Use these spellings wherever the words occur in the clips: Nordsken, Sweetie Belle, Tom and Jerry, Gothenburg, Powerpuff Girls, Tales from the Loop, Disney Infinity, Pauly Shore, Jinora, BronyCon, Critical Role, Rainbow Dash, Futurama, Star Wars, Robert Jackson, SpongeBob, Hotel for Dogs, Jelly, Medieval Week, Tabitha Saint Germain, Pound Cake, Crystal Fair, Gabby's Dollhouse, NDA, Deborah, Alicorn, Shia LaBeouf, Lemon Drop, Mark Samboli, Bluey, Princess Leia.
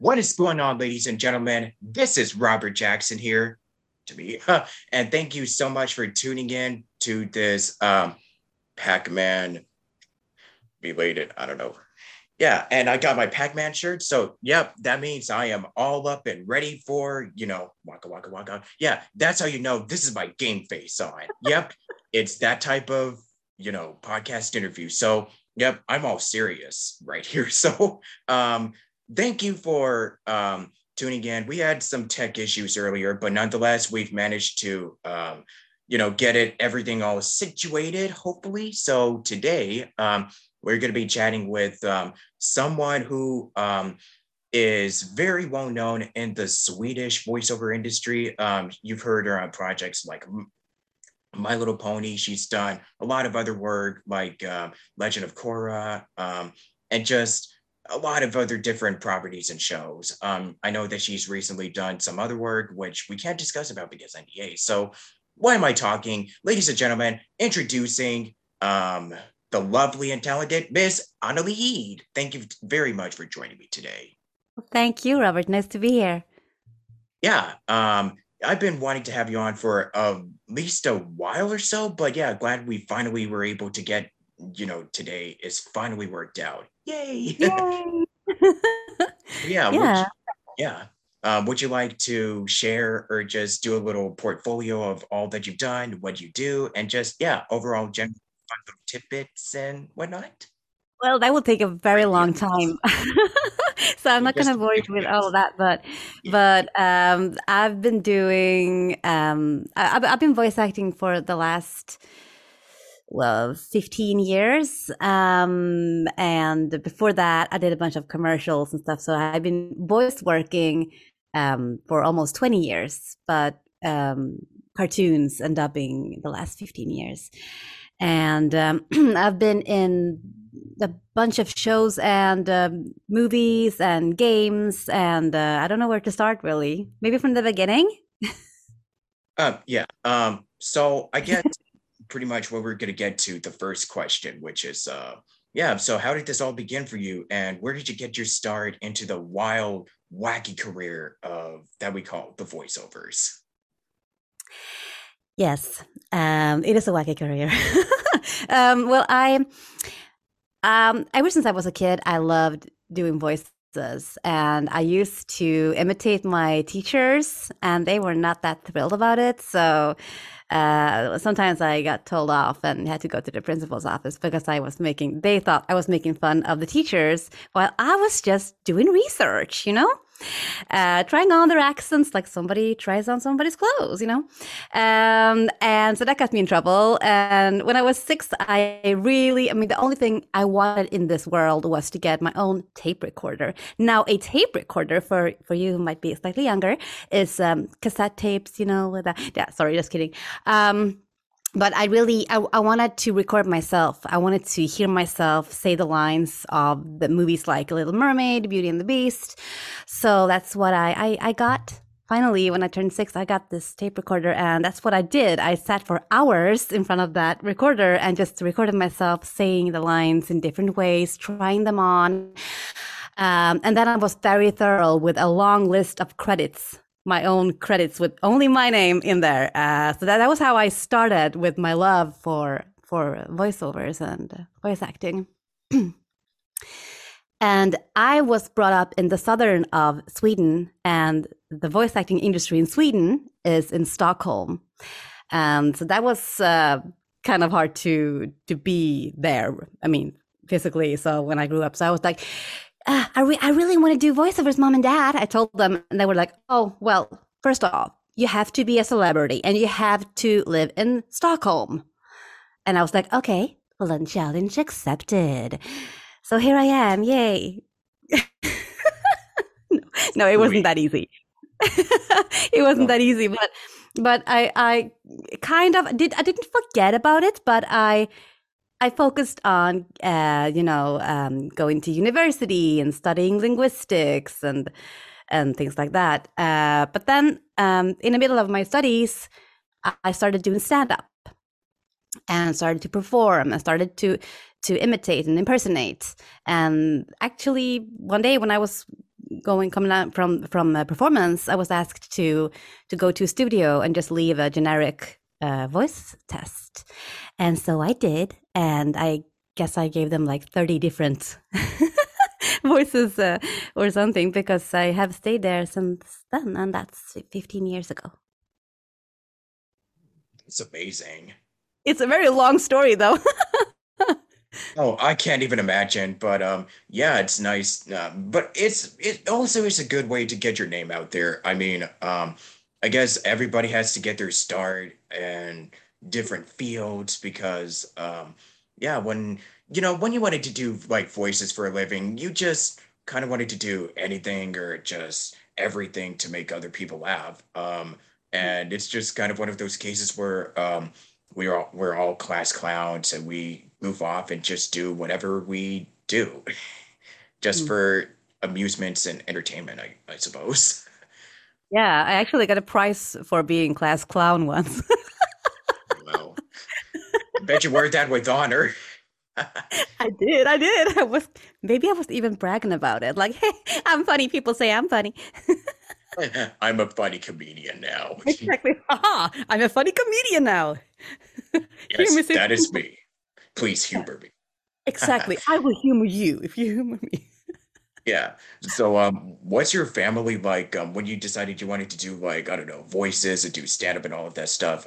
What is going on, ladies and gentlemen? This is Robert Jackson here to me. And thank you so much for tuning in to this Pac-Man related, I don't know. Yeah, and I got my Pac-Man shirt. So, yep, that means I am all up and ready for, you know, waka, waka, waka. Yeah, that's how you know this is my game face on. Yep, it's that type of, you know, podcast interview. So, yep, I'm all serious right here. So, thank you for tuning in. We had some tech issues earlier, but nonetheless, we've managed to, you know, get it everything all situated, hopefully. So today, we're going to be chatting with someone who is very well known in the Swedish voiceover industry. You've heard her on projects like My Little Pony. She's done a lot of other work like Legend of Korra and just a lot of other different properties and shows. I know that she's recently done some other work, which we can't discuss about because NDA. So why am I talking? Ladies and gentlemen, introducing the lovely and talented Miss Anneli Heed. Thank you very much for joining me today. Well, thank you, Robert. Nice to be here. Yeah, I've been wanting to have you on for at least a while or so, but yeah, glad we finally were able to get, you know, today is finally worked out. Yay! Yay. Yeah. Yeah. Would you like to share or just do a little portfolio of all that you've done, what you do, and just, yeah, overall general tidbits and whatnot? Well, that will take a very long time. So I'm not going to bore you with all that, but I've been doing, I've been voice acting for the last, 15 years. And before that, I did a bunch of commercials and stuff. So I've been voice working for almost 20 years, but cartoons and dubbing the last 15 years. And I've been in a bunch of shows and movies and games, and I don't know where to start, really. Maybe from the beginning? Yeah. So I guess pretty much what we're going to get to the first question, which is, so how did this all begin for you? And where did you get your start into the wild, wacky career of that we call the voiceovers? Yes, it is a wacky career. Well, ever since I was a kid, I loved doing voices, and I used to imitate my teachers, and they were not that thrilled about it. So sometimes I got told off and had to go to the principal's office because they thought I was making fun of the teachers while I was just doing research, you know? Trying on their accents like somebody tries on somebody's clothes, you know? And so that got me in trouble. And when I was 6, the only thing I wanted in this world was to get my own tape recorder. Now, a tape recorder, for you who might be slightly younger, is cassette tapes, you know, with just kidding. But I wanted to record myself. I wanted to hear myself say the lines of the movies like Little Mermaid, Beauty and the Beast. So that's what I got. Finally, when I turned 6, I got this tape recorder, and that's what I did. I sat for hours in front of that recorder and just recorded myself saying the lines in different ways, trying them on. And then I was very thorough with a long list of credits. My own credits with only my name in there. So that was how I started with my love for voiceovers and voice acting. And I was brought up in the southern of Sweden, and the voice acting industry in Sweden is in Stockholm. So that was kind of hard to be there, I mean, physically. So when I grew up, so I was like, I really want to do voiceovers, Mom and Dad, I told them, and they were like, oh, well, first off, you have to be a celebrity and you have to live in Stockholm. And I was like, okay, well then, challenge accepted. So here I am, yay. No, it wasn't that easy. It wasn't that easy, but I kind of did. I didn't forget about it, but I focused on, going to university and studying linguistics and things like that. But then in the middle of my studies, I started doing stand-up and started to perform and started to imitate and impersonate. And actually, one day when I was coming out from a performance, I was asked to go to a studio and just leave a generic voice test, and so I did, and I guess I gave them like 30 different voices or something, because I have stayed there since then, and that's 15 years ago. It's amazing. It's a very long story, though. Oh, I can't even imagine, but yeah, it's nice. But it also is a good way to get your name out there. I mean, I guess everybody has to get their start in different fields, because yeah, when you wanted to do like voices for a living, you just kind of wanted to do anything or just everything to make other people laugh. And it's just kind of one of those cases where we're all class clowns, and we move off and just do whatever we do just for amusements and entertainment, I suppose. Yeah, I actually got a prize for being class clown once. Well, I bet you wore that with honor. I did. I was even bragging about it. Like, hey, I'm funny. People say I'm funny. I'm a funny comedian now. Exactly. Aha, I'm a funny comedian now. Yes, that is me. Please humor me. Exactly. I will humor you if you humor me. Yeah. So what's your family like when you decided you wanted to do, like, I don't know, voices and do stand-up and all of that stuff?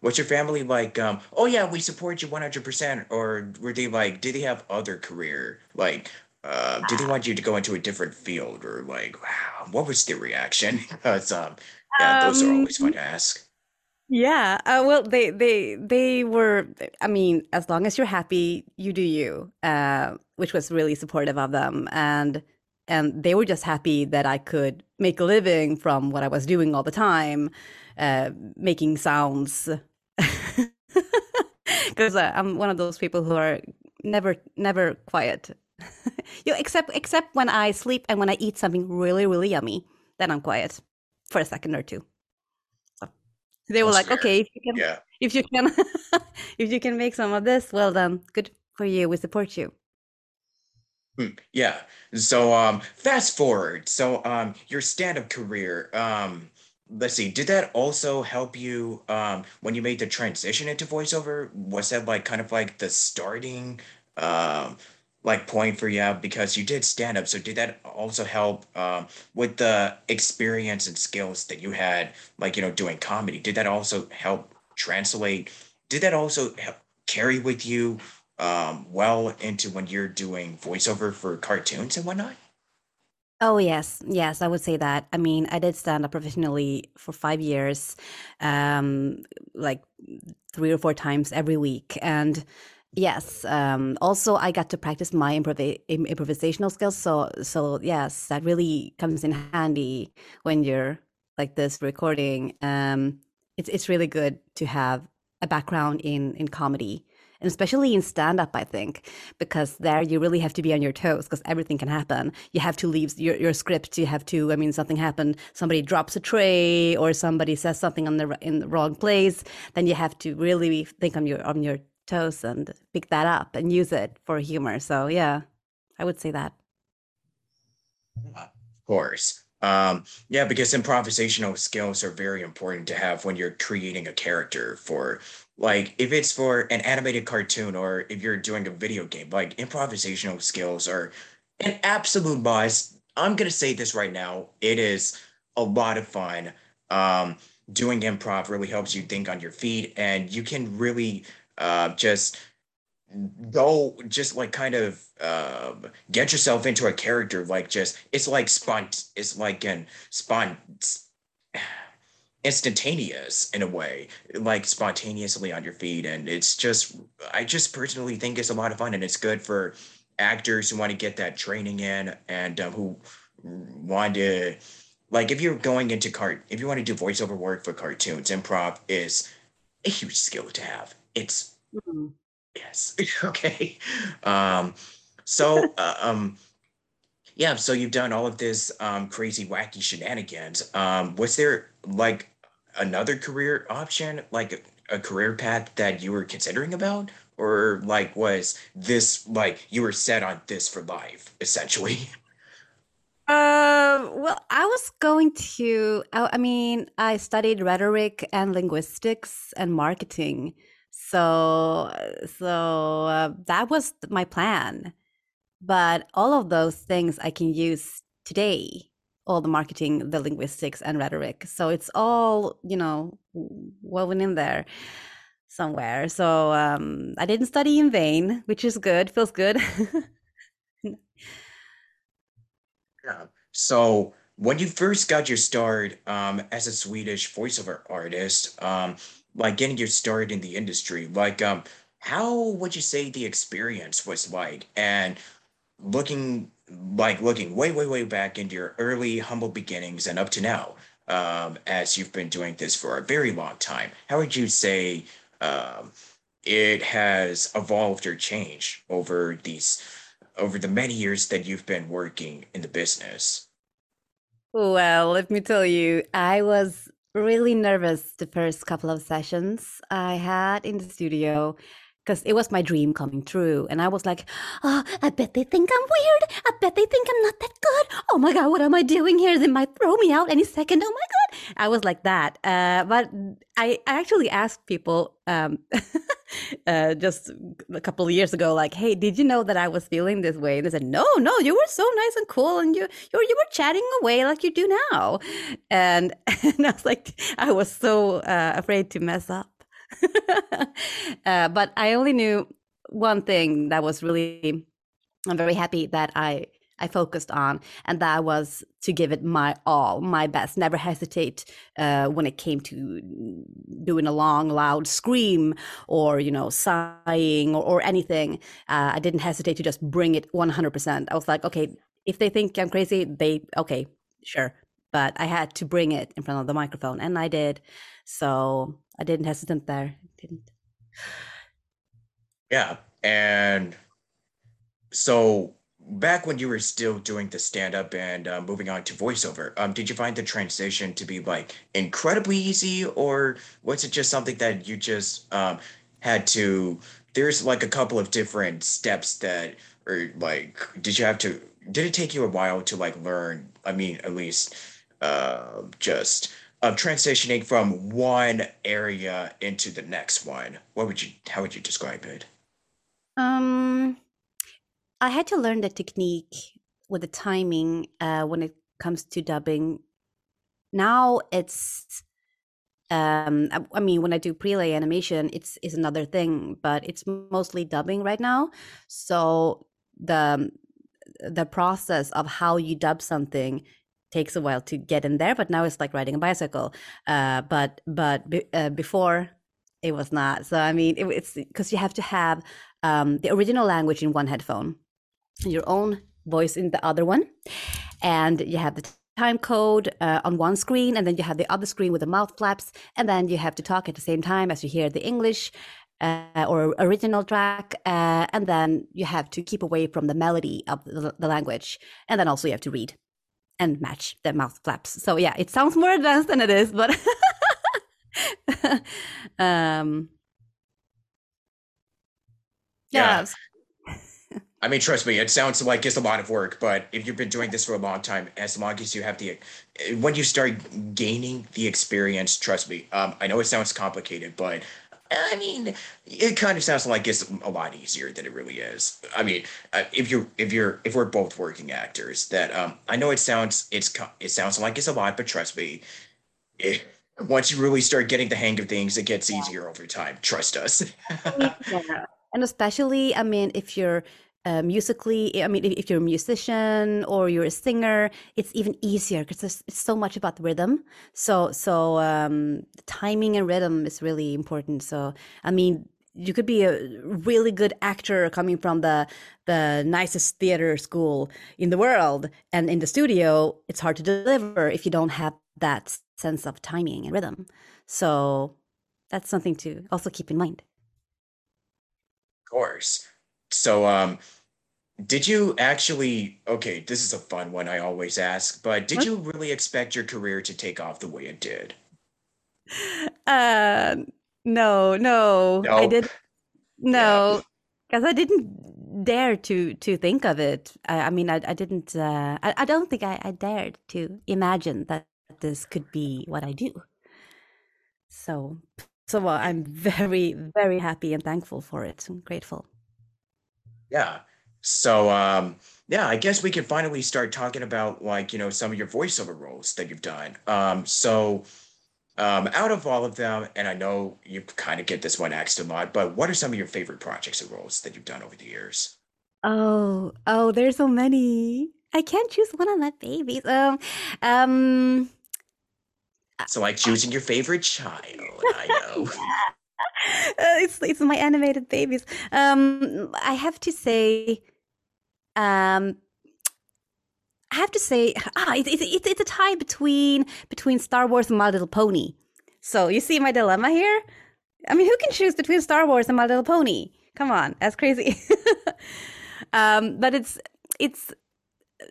What's your family like, oh, yeah, we support you 100%? Or were they like, did they have other career? Like, did they want you to go into a different field? Or like, wow, what was their reaction? Because yeah, those are always fun to ask. Yeah, well, they were, I mean, as long as you're happy, you do you, which was really supportive of them. And they were just happy that I could make a living from what I was doing all the time, making sounds. Because I'm one of those people who are never quiet. You know, except when I sleep and when I eat something really, really yummy, then I'm quiet for a second or two. They were like, okay, if you can, if you can make some of this, well then, good for you. We support you. Yeah. So, fast forward. So, your stand-up career. Let's see. Did that also help you when you made the transition into voiceover? Was that like kind of like the starting like point for you, because you did stand-up? So did that also help with the experience and skills that you had, like, you know, doing comedy? Did that also help translate? Did that also help carry with you well into when you're doing voiceover for cartoons and whatnot? Oh, yes, I would say that. I mean, I did stand up professionally for 5 years, like 3 or 4 times every week. And yes. Also, I got to practice my improvisational skills. So yes, that really comes in handy when you're like this recording. It's really good to have a background in comedy, and especially in stand-up, I think, because there you really have to be on your toes, because everything can happen. You have to leave your script. You have to, I mean, something happened. Somebody drops a tray, or somebody says something in the wrong place. Then you have to really think on your toes and pick that up and use it for humor. So yeah, I would say that. Of course. Yeah, because improvisational skills are very important to have when you're creating a character for, like, if it's for an animated cartoon or if you're doing a video game, like, improvisational skills are an absolute must. I'm going to say this right now. It is a lot of fun. Doing improv really helps you think on your feet, and you can really get yourself into a character. Like, just, it's like instantaneous in a way, like spontaneously on your feet. And it's just, I just personally think it's a lot of fun, and it's good for actors who want to get that training in, and who want to, like, if you want to do voiceover work for cartoons, improv is a huge skill to have. It's yes. Okay. Yeah, so you've done all of this crazy, wacky shenanigans. Was there like another career option, like a career path that you were considering about, or like was this like you were set on this for life, essentially? Well, I was going to, I studied rhetoric and linguistics and marketing. So that was my plan. But all of those things I can use today, all the marketing, the linguistics and rhetoric. So it's all, woven in there somewhere. So I didn't study in vain, which is good, feels good. Yeah. So when you first got your start as a Swedish voiceover artist, like getting your start in the industry, like how would you say the experience was like? And looking way back into your early humble beginnings and up to now, as you've been doing this for a very long time, how would you say it has evolved or changed over the many years that you've been working in the business? Well, let me tell you, I was really nervous the first couple of sessions I had in the studio, because it was my dream coming true. And I was like, oh, I bet they think I'm weird. I bet they think I'm not that good. Oh my God, what am I doing here? They might throw me out any second. Oh my God. I was like that. But I actually asked people just a couple of years ago, like, hey, did you know that I was feeling this way? And they said, no, you were so nice and cool. And you were chatting away like you do now. And I was like, I was so afraid to mess up. But I only knew one thing that was really, I'm very happy that I focused on, and that was to give it my all, my best, never hesitate when it came to doing a long, loud scream or, sighing or anything. I didn't hesitate to just bring it 100%. I was like, okay, if they think I'm crazy, okay, sure. But I had to bring it in front of the microphone, and I did. So I didn't hesitate there. Yeah. And so back when you were still doing the stand-up and moving on to voiceover, did you find the transition to be like incredibly easy, or was it just something that you just had to, there's like a couple of different steps that, or like, did it take you a while to like learn, at least just of transitioning from one area into the next one? How would you describe it? I had to learn the technique with the timing when it comes to dubbing. Now it's, when I do prelay animation, it's another thing, but it's mostly dubbing right now. So the process of how you dub something takes a while to get in there, but now it's like riding a bicycle. But before it was not. So it's because you have to have the original language in one headphone, your own voice in the other one, and you have the time code on one screen, and then you have the other screen with the mouth flaps, and then you have to talk at the same time as you hear the English or original track, and then you have to keep away from the melody of the language, and then also you have to read and match the mouth flaps. So yeah, it sounds more advanced than it is, but yeah. Trust me, it sounds like it's a lot of work, but if you've been doing this for a long time, as long as you have when you start gaining the experience, trust me, I know it sounds complicated, but it kind of sounds like it's a lot easier than it really is. If we're both working actors, that I know it sounds like it's a lot, but trust me, once you really start getting the hang of things, it gets easier over time. Trust us. Yeah. And especially, if you're musically, if you're a musician or you're a singer, it's even easier because it's so much about the rhythm. So the timing and rhythm is really important. So you could be a really good actor coming from the nicest theater school in the world, and in the studio, it's hard to deliver if you don't have that sense of timing and rhythm. So that's something to also keep in mind. Of course. So, did you actually, okay, this is a fun one I always ask, but did you really expect your career to take off the way it did? No, I didn't. No, because I didn't dare to think of it. I don't think I dared to imagine that this could be what I do. So I'm very, very happy and thankful for it. I'm grateful. Yeah. So, I guess we can finally start talking about, like, you know, some of your voiceover roles that you've done. Out of all of them, and I know you kind of get this one asked a lot, but what are some of your favorite projects and roles that you've done over the years? Oh, there's so many. I can't choose one of my babies. So like choosing your favorite child, I know. It's my animated babies. I have to say, it's a tie between Star Wars and My Little Pony. So you see my dilemma here? I mean, who can choose between Star Wars and My Little Pony? Come on, that's crazy. But it's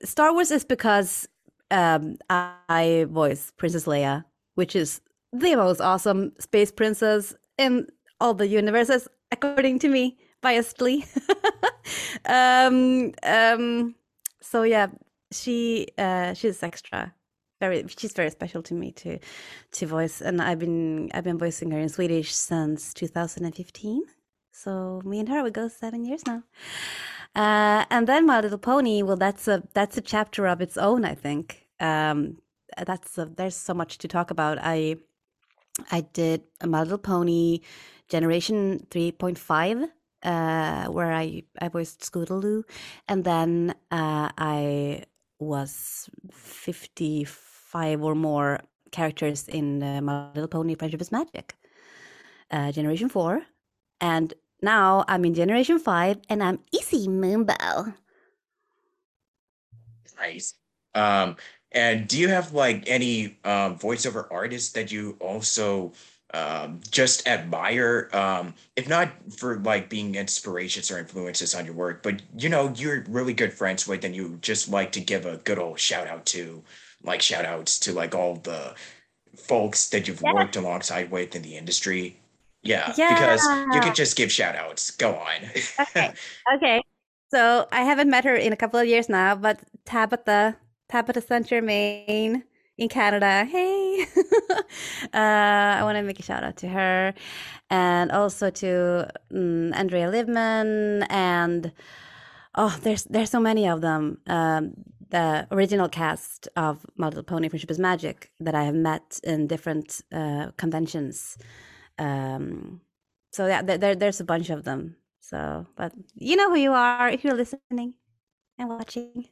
Star Wars is because I voice Princess Leia, which is the most awesome space princess in all the universes, according to me, biasedly. So yeah, she's extra. She's very special to me to voice, and I've been voicing her in Swedish since 2015. So me and her, we go 7 years now. And then My Little Pony, well, that's a chapter of its own, I think. There's so much to talk about. I did a My Little Pony Generation 3.5, where I voiced Scootaloo, and then I was 55 or more characters in My Little Pony Friendship is Magic, Generation 4, and now I'm in Generation 5, and I'm Izzy Moonbow. Nice. And do you have like any voiceover artists that you also just admire, if not for like being inspirations or influences on your work, but you know, you're really good friends with, and you just like to give a good old shout outs to like all the folks that you've worked alongside with in the industry? Yeah, because you could just give shout outs. Go on. Okay. So I haven't met her in a couple of years now, but Tabitha Saint Germain in Canada. Hey, I want to make a shout out to her, and also to Andrea Libman, and there's so many of them. The original cast of My Little Pony: Friendship is Magic that I have met in different conventions. So yeah, there's a bunch of them. So, but you know who you are if you're listening and watching.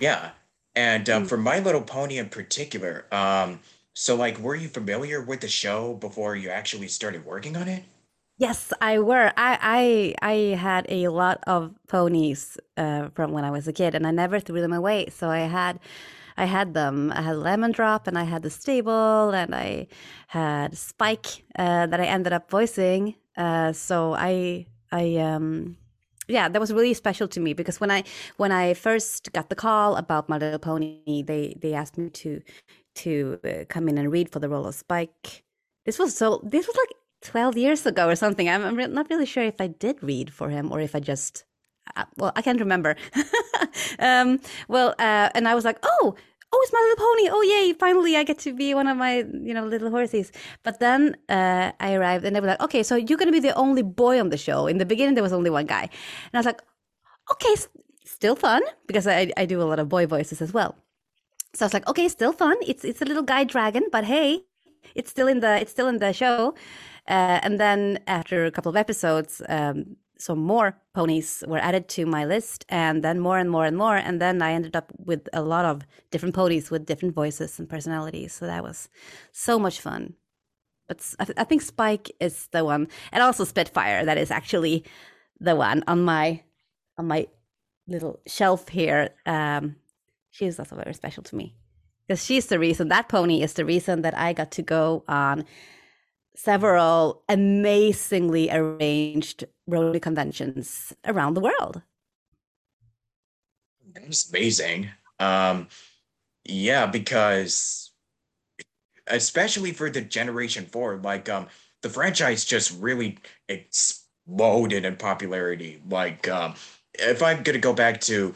Yeah. And for My Little Pony in particular, so like, were you familiar with the show before you actually started working on it? Yes, I were. I had a lot of ponies from when I was a kid, and I never threw them away. So I had them. I had Lemon Drop, and I had the stable, and I had Spike that I ended up voicing. So that was really special to me, because when I first got the call about My Little Pony, they asked me to come in and read for the role of Spike. This was like 12 years ago or something. I'm not really sure if I did read for him or if I just. Well, I can't remember. And I was like, oh, it's My Little Pony. Oh, yay, finally I get to be one of my, you know, little horses. But then I arrived, and they were like, okay, so you're going to be the only boy on the show. In the beginning, there was only one guy. And I was like, okay, still fun, because I do a lot of boy voices as well. So I was like, okay, still fun. It's a little guy dragon, but hey, it's still in the show. And then after a couple of episodes, some more ponies were added to my list, and then more and more and more. And then I ended up with a lot of different ponies with different voices and personalities. So that was so much fun. But I think Spike is the one, and also Spitfire. That is actually the one on my little shelf here. She's also very special to me, because she's the reason, that pony is the reason that I got to go on several amazingly arranged roadie conventions around the world. That's amazing. Because especially for the Generation 4, like the franchise just really loaded in popularity. Like, if I'm going to go back to,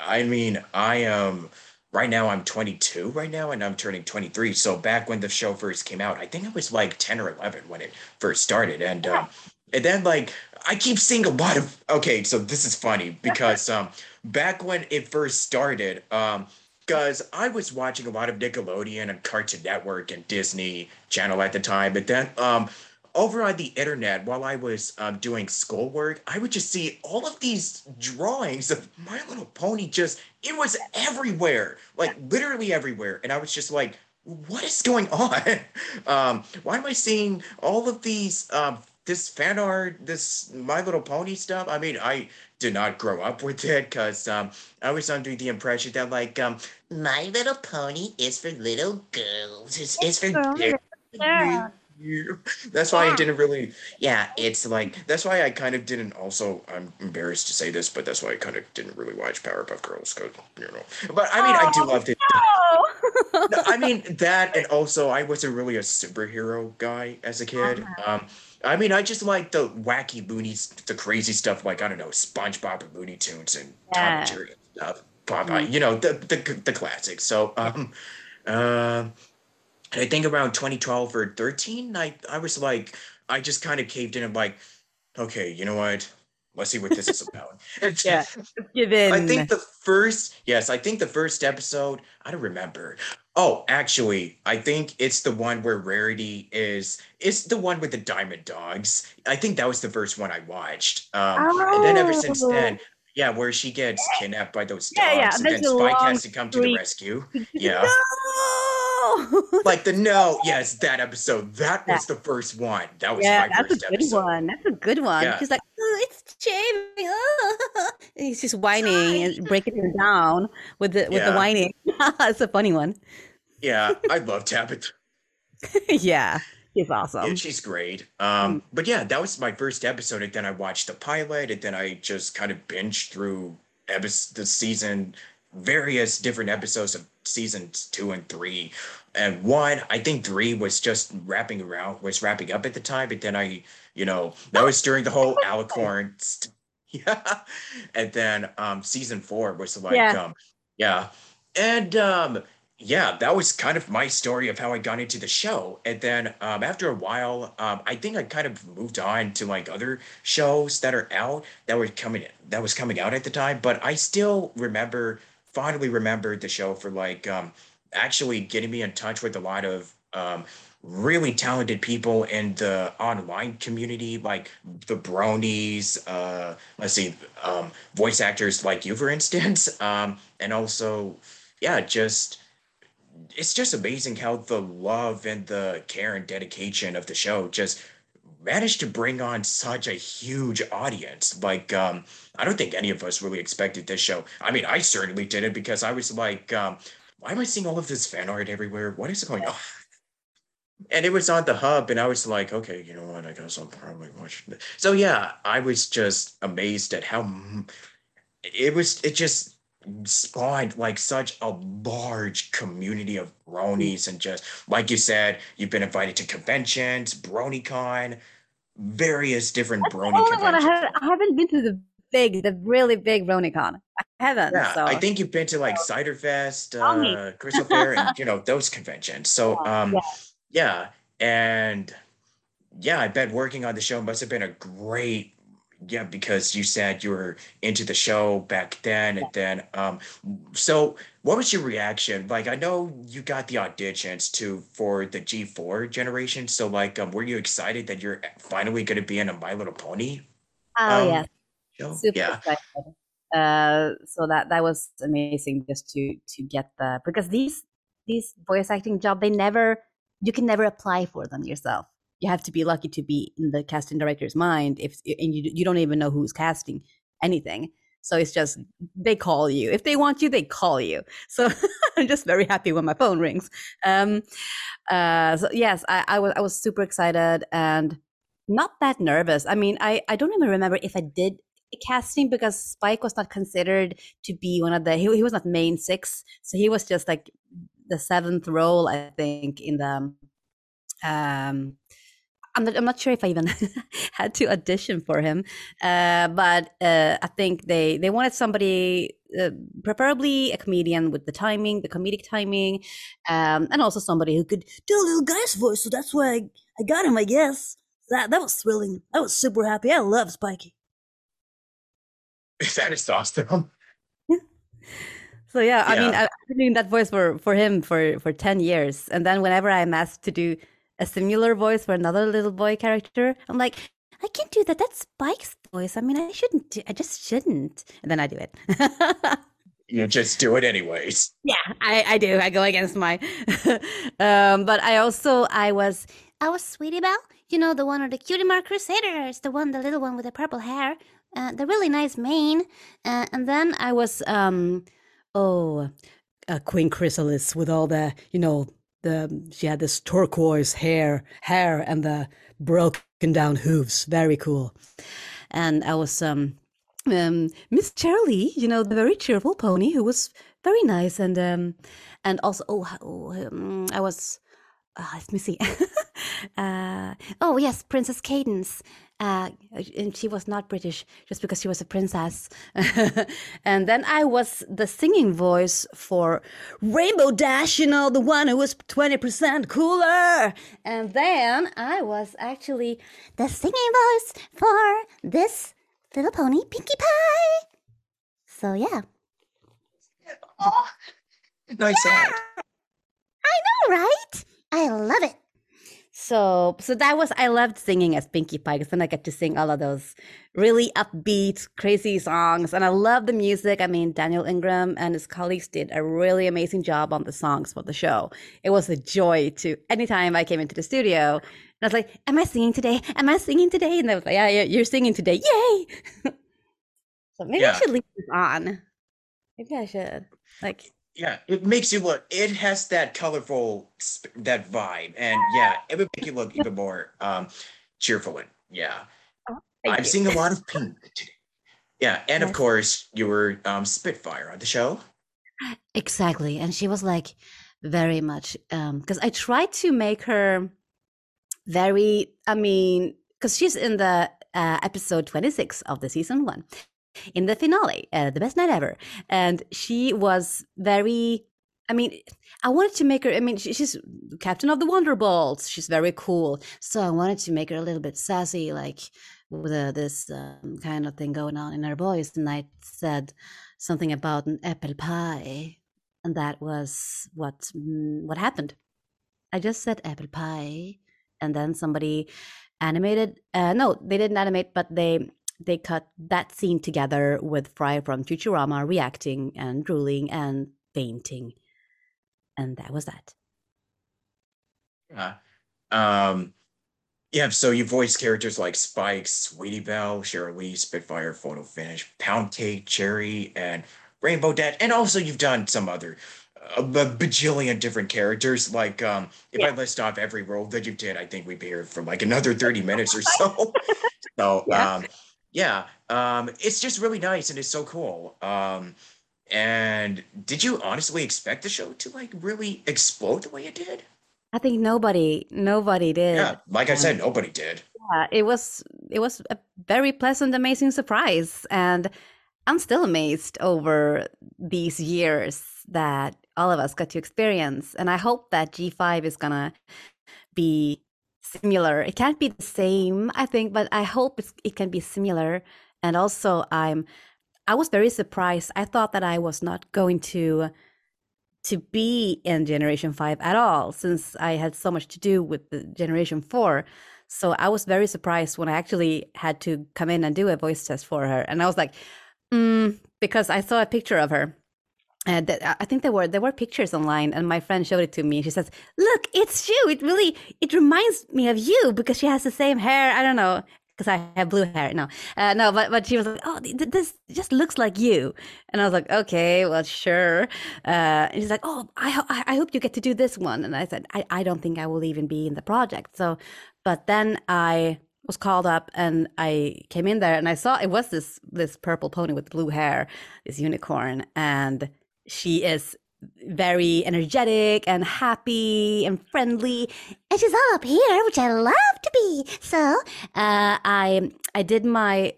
I mean, I am, right now I'm 22 right now, and I'm turning 23. So back when the show first came out, I think I was like 10 or 11 when it first started. And and then, like, I keep seeing a lot of, okay, so this is funny because back when it first started, because I was watching a lot of Nickelodeon and Cartoon Network and Disney Channel at the time. But then over on the internet, while I was doing schoolwork, I would just see all of these drawings of My Little Pony. Just, it was everywhere, like literally everywhere. And I was just like, what is going on? Why am I seeing all of these this fan art, this My Little Pony stuff? I mean, I did not grow up with it because I was under the impression that, like, My Little Pony is for little girls. It's for girls. Yeah. That's why I didn't really, it's like, that's why I kind of didn't also, I'm embarrassed to say this, but that's why I kind of didn't really watch Powerpuff Girls, because, you know, but I mean, I do love it. No. I mean, that, and also, I wasn't really a superhero guy as a kid. I mean, I just like the wacky loonies, the crazy stuff, like, I don't know, SpongeBob and Looney Tunes and Tom and Jerry and stuff, Popeye, you know, the classics. So, I think around 2012 or 13, I was like, I just kind of caved in and like, okay, you know what? Let's see what this is about. Yeah, give in. I think the first episode, I don't remember. Oh, actually, I think it's the one where Rarity it's the one with the diamond dogs. I think that was the first one I watched. And then ever since then, where she gets kidnapped by those dogs and then Spike has to come to the rescue. Yeah. Like that episode. That was the first one. That was my first episode. That's a good one. Yeah. She's like, oh, it's Jamie. Oh. He's just whining and breaking him down with the whining. It's a funny one. Yeah, I love Tabitha. Yeah, she's awesome. Yeah, she's great. But yeah, that was my first episode. And then I watched the pilot, and then I just kind of binged through the season, various different episodes of seasons 2 and 3, and 1, I think 3 was just wrapping up at the time. But then I, you know, that was during the whole Alicorn and then season 4 was like that was kind of my story of how I got into the show. And then after a while, I think I kind of moved on to like other shows that are out that was coming out at the time, but I still fondly remembered the show for like actually getting me in touch with a lot of really talented people in the online community, like the bronies, voice actors like you, for instance, and also it's just amazing how the love and the care and dedication of the show just managed to bring on such a huge audience. Like, I don't think any of us really expected this show. I mean, I certainly didn't, because I was like, why am I seeing all of this fan art everywhere? What is going on? And it was on the Hub, and I was like, okay, you know what? I guess I'm probably watching this. So yeah, I was just amazed at how it just spawned like such a large community of bronies. And just like you said, you've been invited to conventions, BronyCon, various different brony conventions. I haven't been to the really big BronyCon. I haven't. Yeah, so I think you've been to like Ciderfest, Crystal Fair, and you know, those conventions. So I bet working on the show must have been a great. Yeah, because you said you were into the show back then, and then, so what was your reaction? Like, I know you got the auditions for the G4 generation, so like, were you excited that you're finally going to be in a My Little Pony? Show? Super excited. So that was amazing, just to get because these voice acting job, you can never apply for them yourself. You have to be lucky to be in the casting director's mind, and you don't even know who's casting anything. So it's just, they call you. If they want you, they call you. So I'm just very happy when my phone rings. So yes, I was super excited and not that nervous. I mean, I don't even remember if I did casting, because Spike was not considered to be one of he was not main 6. So he was just like the 7th role, I think, in the I'm not sure if I even had to audition for him, but I think they wanted somebody, preferably a comedian with the timing, the comedic timing, and also somebody who could do a little guy's voice. So that's why I got him, I guess. That was thrilling. I was super happy. I love Spikey. Is that testosterone? So yeah, I mean, I've been doing that voice for him for 10 years. And then whenever I'm asked to do a similar voice for another little boy character, I'm like, I can't do that. That's Spike's voice. I mean, I just shouldn't. And then I do it. You just do it anyways. Yeah, I do. I go against my... but I was Sweetie Belle. You know, the one of the Cutie Mark Crusaders. The little one with the purple hair. The really nice mane. And then I was... Queen Chrysalis with all the, she had this turquoise hair and the broken down hooves. Very cool. And I was Miss Cheerilee, the very cheerful pony who was very nice. And also, I was, let me see. Yes, Princess Cadence. And she was not British just because she was a princess. And then I was the singing voice for Rainbow Dash, the one who was 20% cooler. And then I was actually the singing voice for This Little Pony, Pinkie Pie. So, yeah. Oh, nice ad. I know, right? I love it. So that was, I loved singing as Pinkie Pie because then I get to sing all of those really upbeat, crazy songs. And I love the music. I mean, Daniel Ingram and his colleagues did a really amazing job on the songs for the show. It was a joy anytime I came into the studio. And I was like, am I singing today? Am I singing today? And they was like, yeah, you're singing today. Yay! So maybe I should leave this on. Maybe I should. Yeah, it makes you look. It has that colorful, that vibe, and it would make you look even more cheerful. And I'm seeing a lot of pink today. Yeah, and of course you were Spitfire on the show. Exactly, and she was like very much because I tried to make her very. I mean, because she's in the episode 26 of the season 1. In the finale, The Best Night Ever. And she was very, I wanted to make her, she's captain of the Wonderbolts. She's very cool. So I wanted to make her a little bit sassy, like with this kind of thing going on in her voice. And I said something about an apple pie. And that was what happened. I just said apple pie. And then somebody animated. No, they didn't animate, but they cut that scene together with Fry from Futurama reacting and drooling and fainting. And that was that. Yeah. So you voice characters like Spike, Sweetie Belle, Cheerilee, Spitfire, Photo Finish, Pound Cake, Cherry, and Rainbow Dash. And also you've done some other bajillion different characters. Like if I list off every role that you did, I think we'd be here for like another 30 minutes or so. It's just really nice and it's so cool. And did you honestly expect the show to like really explode the way it did? I think nobody did. Yeah, like I said, nobody did. Yeah, it was a very pleasant, amazing surprise, and I'm still amazed over these years that all of us got to experience. And I hope that G5 is gonna be similar. It can't be the same, I think, but I hope it can be similar. And also I was very surprised. I thought that I was not going to be in Generation 5 at all, since I had so much to do with the Generation 4. So I was very surprised when I actually had to come in and do a voice test for her. And I was like, because I saw a picture of her. I think there were pictures online, and my friend showed it to me. She says, "Look, it's you. It reminds me of you because she has the same hair. I don't know, because I have blue hair. No, but she was like, oh, this just looks like you." And I was like, okay, well, sure. And she's like, oh, I hope you get to do this one. And I said, I don't think I will even be in the project. So, but then I was called up and I came in there and I saw it was this purple pony with blue hair, this unicorn, and she is very energetic and happy and friendly, and she's all up here, which I love to be. So I did my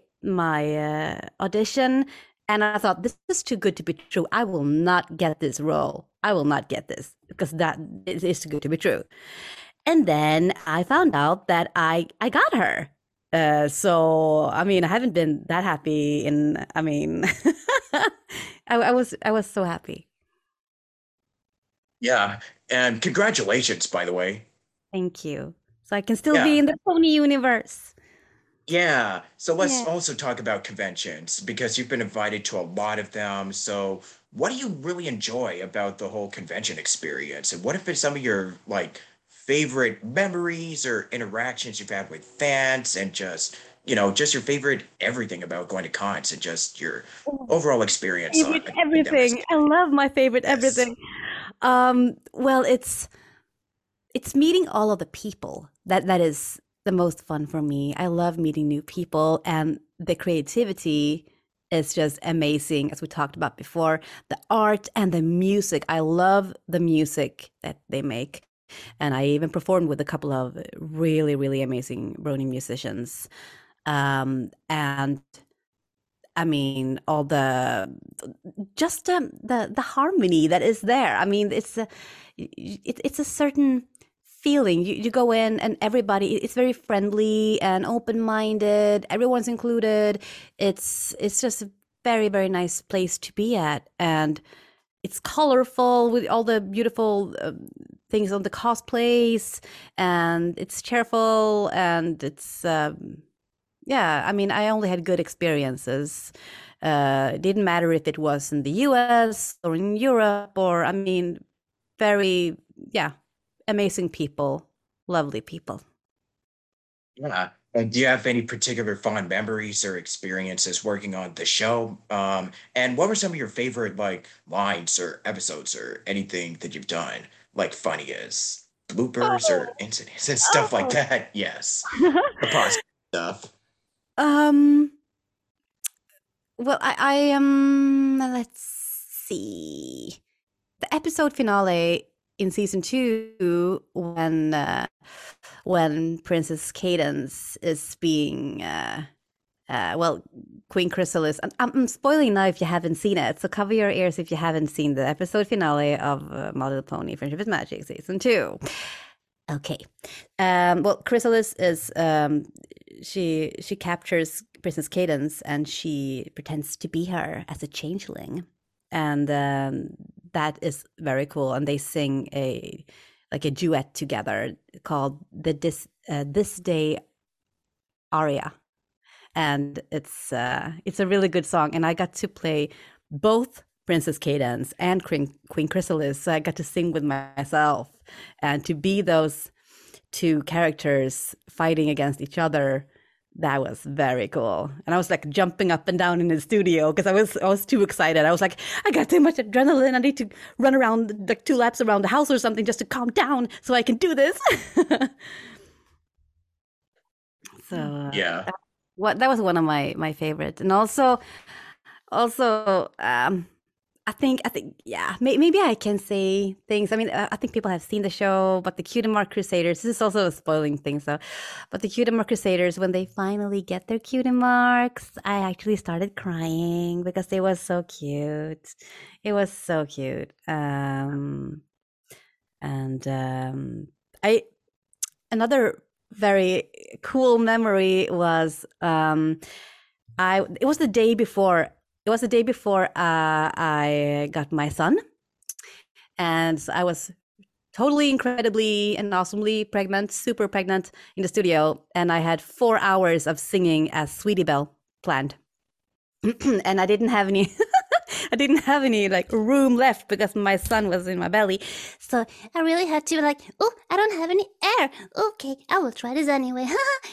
audition, and I thought, this is too good to be true. I will not get this role. I will not get this because that is too good to be true. And then I found out that I got her. So I mean, I haven't been that happy in, I mean, I was so happy. Yeah, and congratulations, by the way. Thank you. So I can still be in the pony universe. Yeah, so let's also talk about conventions, because you've been invited to a lot of them. So what do you really enjoy about the whole convention experience? And what have been some of your, like, favorite memories or interactions you've had with fans, and just, you know, just your favorite everything about going to cons and just your overall experience? Favorite everything. I love my favorite everything. Well, it's meeting all of the people. That is the most fun for me. I love meeting new people, and the creativity is just amazing, as we talked about before. The art and the music. I love the music that they make. And I even performed with a couple of really, really amazing Brony musicians. And I mean, all the harmony that is there. I mean, it's a certain feeling. You go in and everybody, it's very friendly and open-minded. Everyone's included. It's just a very, very nice place to be at. And it's colorful with all the beautiful things on the cosplays, and it's cheerful, and it's, I mean, I only had good experiences. It didn't matter if it was in the US or in Europe, or, I mean, very, amazing people, lovely people. Yeah. And do you have any particular fond memories or experiences working on the show? And what were some of your favorite, like, lines or episodes or anything that you've done? Like, funny as bloopers or incidents and stuff like that. Yes. The positive stuff. Well, I let's see. The episode finale in season 2, when Princess Cadence is being, Queen Chrysalis. I'm spoiling now if you haven't seen it, so cover your ears if you haven't seen the episode finale of My Little Pony: Friendship is Magic, season 2. Okay. Well, Chrysalis is, she captures Princess Cadence, and she pretends to be her as a changeling, and that is very cool. And they sing a duet together called the This Day Aria, and it's a really good song. And I got to play both Princess Cadence and Queen Chrysalis, so I got to sing with myself and to be those two characters fighting against each other. That was very cool. And I was like jumping up and down in the studio because I was too excited. I was like, I got too much adrenaline. I need to run around like 2 laps around the house or something just to calm down so I can do this. So yeah, that was one of my favorites. And also I think maybe I can say things. I mean, I think people have seen the show, but the Cutemar Crusaders, this is also a spoiling thing, so, but the Cutemar Crusaders, when they finally get their Cutemarks, I actually started crying because they were so cute. It was so cute. Another very cool memory was it was the day before I got my son, and I was totally incredibly and awesomely pregnant, super pregnant in the studio, and I had 4 hours of singing as Sweetie Belle planned, and I didn't have any. I didn't have any like room left because my son was in my belly, so I really had to like, I don't have any air. Okay, I will try this anyway.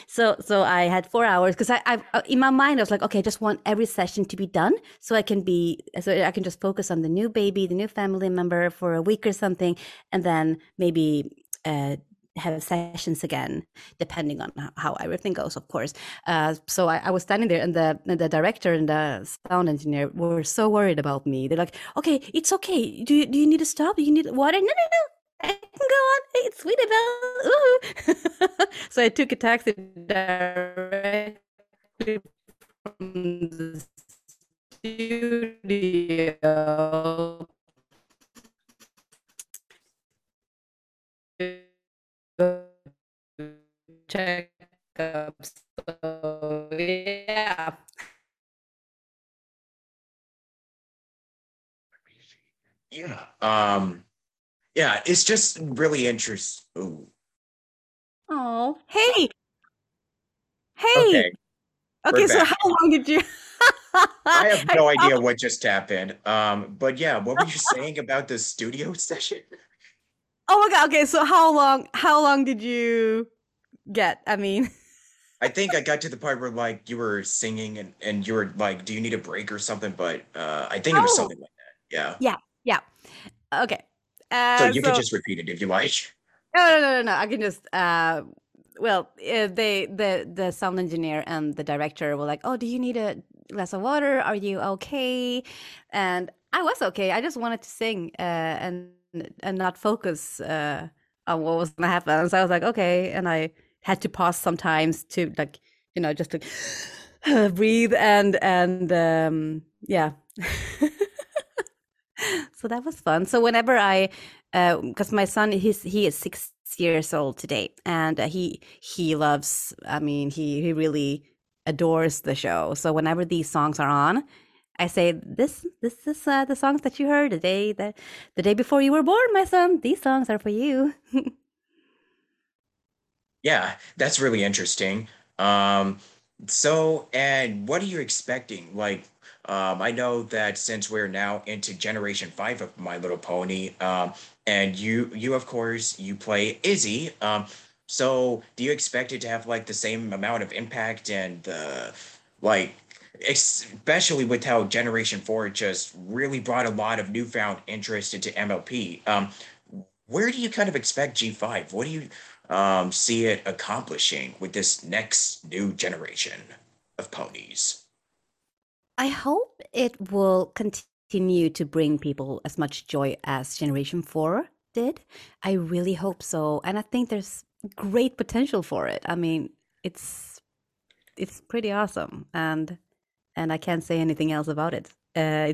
So I had 4 hours because I in my mind I was like, okay, I just want every session to be done so I can just focus on the new baby, the new family member for a week or something, and then maybe have sessions again, depending on how everything goes, of course. So I was standing there, and the director and the sound engineer were so worried about me. They're like, "Okay, it's okay. Do you need to stop? Do you need water? No. I can go on. It's Sweetie Belle." So I took a taxi directly from the studio to check up. So yeah. Yeah. Yeah, it's just really interesting. Oh, hey. Okay, so how long did you? I have no idea what just happened. But yeah, what were you saying about the studio session? Oh my God. Okay, so how long did you get? I mean, I think I got to the part where like you were singing and you were like, "Do you need a break or something?" But I think it was something like that. Yeah. Yeah. Okay. So can just repeat it if you like. No. I can just, the sound engineer and the director were like, "Oh, do you need a glass of water? Are you okay?" And I was okay. I just wanted to sing and not focus on what was going to happen. So I was like, okay. And I had to pause sometimes to like, you know, just to breathe and yeah. So that was fun. So whenever I, because my son, he is 6 years old today, and he loves. I mean, he really adores the show. So whenever these songs are on, I say, "This is the songs that you heard the day before you were born, my son. These songs are for you." Yeah, that's really interesting. So, and what are you expecting, like? I know that since we're now into Generation 5 of My Little Pony, and you of course, you play Izzy. So do you expect it to have like the same amount of impact and like, especially with how Generation 4 just really brought a lot of newfound interest into MLP? Where do you kind of expect G5? What do you see it accomplishing with this next new generation of ponies? I hope it will continue to bring people as much joy as Generation 4 did. I really hope so. And I think there's great potential for it. I mean, it's pretty awesome. And I can't say anything else about it. Yeah.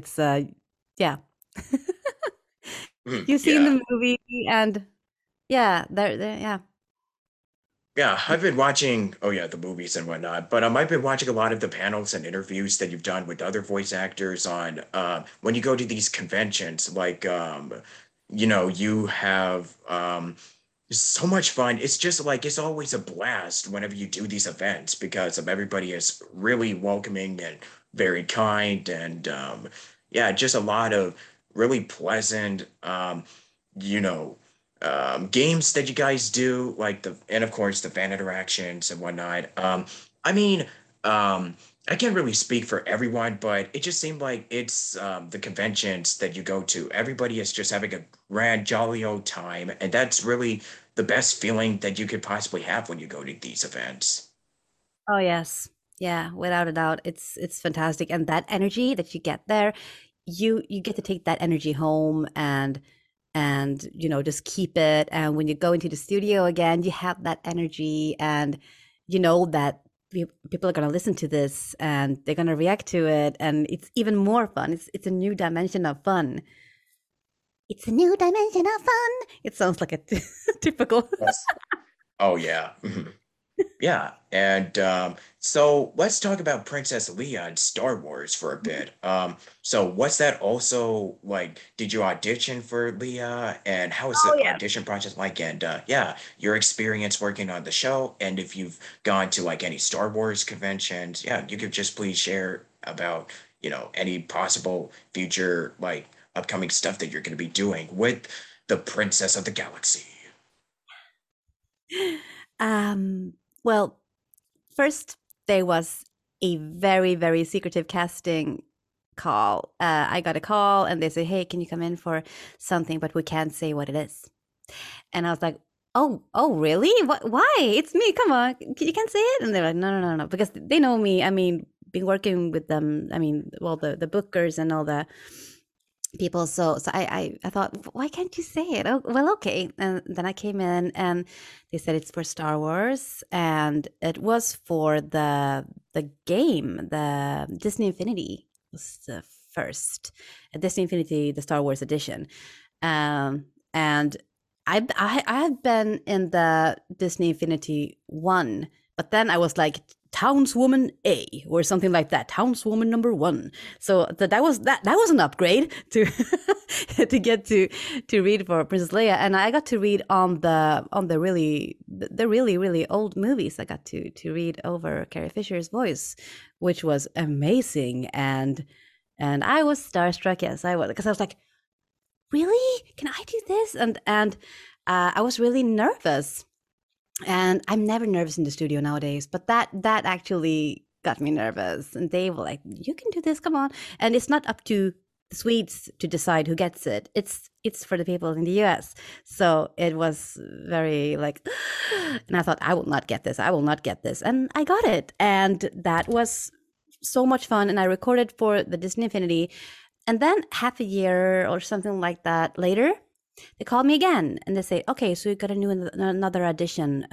You've seen the movie and yeah. Yeah, I've been watching, the movies and whatnot, but I've been watching a lot of the panels and interviews that you've done with other voice actors on, when you go to these conventions, like, you have so much fun. It's just like, it's always a blast whenever you do these events because of everybody is really welcoming and very kind and, just a lot of really pleasant, games that you guys do, like and of course the fan interactions and whatnot. I can't really speak for everyone, but it just seemed like it's the conventions that you go to, everybody is just having a grand jolly old time, and that's really the best feeling that you could possibly have when you go to these events. Oh yes, yeah, without a doubt, it's fantastic, and that energy that you get there, you get to take that energy home and just keep it, and when you go into the studio again you have that energy, and you know that people are going to listen to this and they're going to react to it, and it's even more fun. It's a new dimension of fun. It sounds like a typical yes. Oh yeah. Mm-hmm. Yeah, and so let's talk about Princess Leia and Star Wars for a bit. So what's that also like? Did you audition for Leia, and how is the audition process like? And your experience working on the show, and if you've gone to like any Star Wars conventions, you could just please share about any possible future like upcoming stuff that you're going to be doing with the Princess of the Galaxy. Well, first there was a very, very secretive casting call. I got a call and they said, "Hey, can you come in for something?" But we can't say what it is. And I was like, oh, really? What? Why? It's me. Come on, you can't say it. And they're like, no, because they know me. I mean, been working with them. I mean, well, the bookers and all the people. So I thought, why can't you say it? Oh, well, okay. And then I came in, and they said it's for Star Wars, and it was for the game, the Disney Infinity was the first, Disney Infinity, the Star Wars edition, and. I have been in the Disney Infinity 1, but then I was like Townswoman A or something like that, Townswoman number 1. So that was an upgrade to to get to read for Princess Leia, and I got to read on the really old movies. I got to read over Carrie Fisher's voice, which was amazing, and I was starstruck. Yes, I was, because I was like, really? Can I do this? And I was really nervous, and I'm never nervous in the studio nowadays. But that actually got me nervous. And they were like, "You can do this, come on!" And it's not up to the Swedes to decide who gets it. It's for the people in the U.S. So it was very like, and I thought, I will not get this, and I got it, and that was so much fun. And I recorded for the Disney Infinity. And then half a year or something like that later, they called me again and they say, "Okay, so you got another audition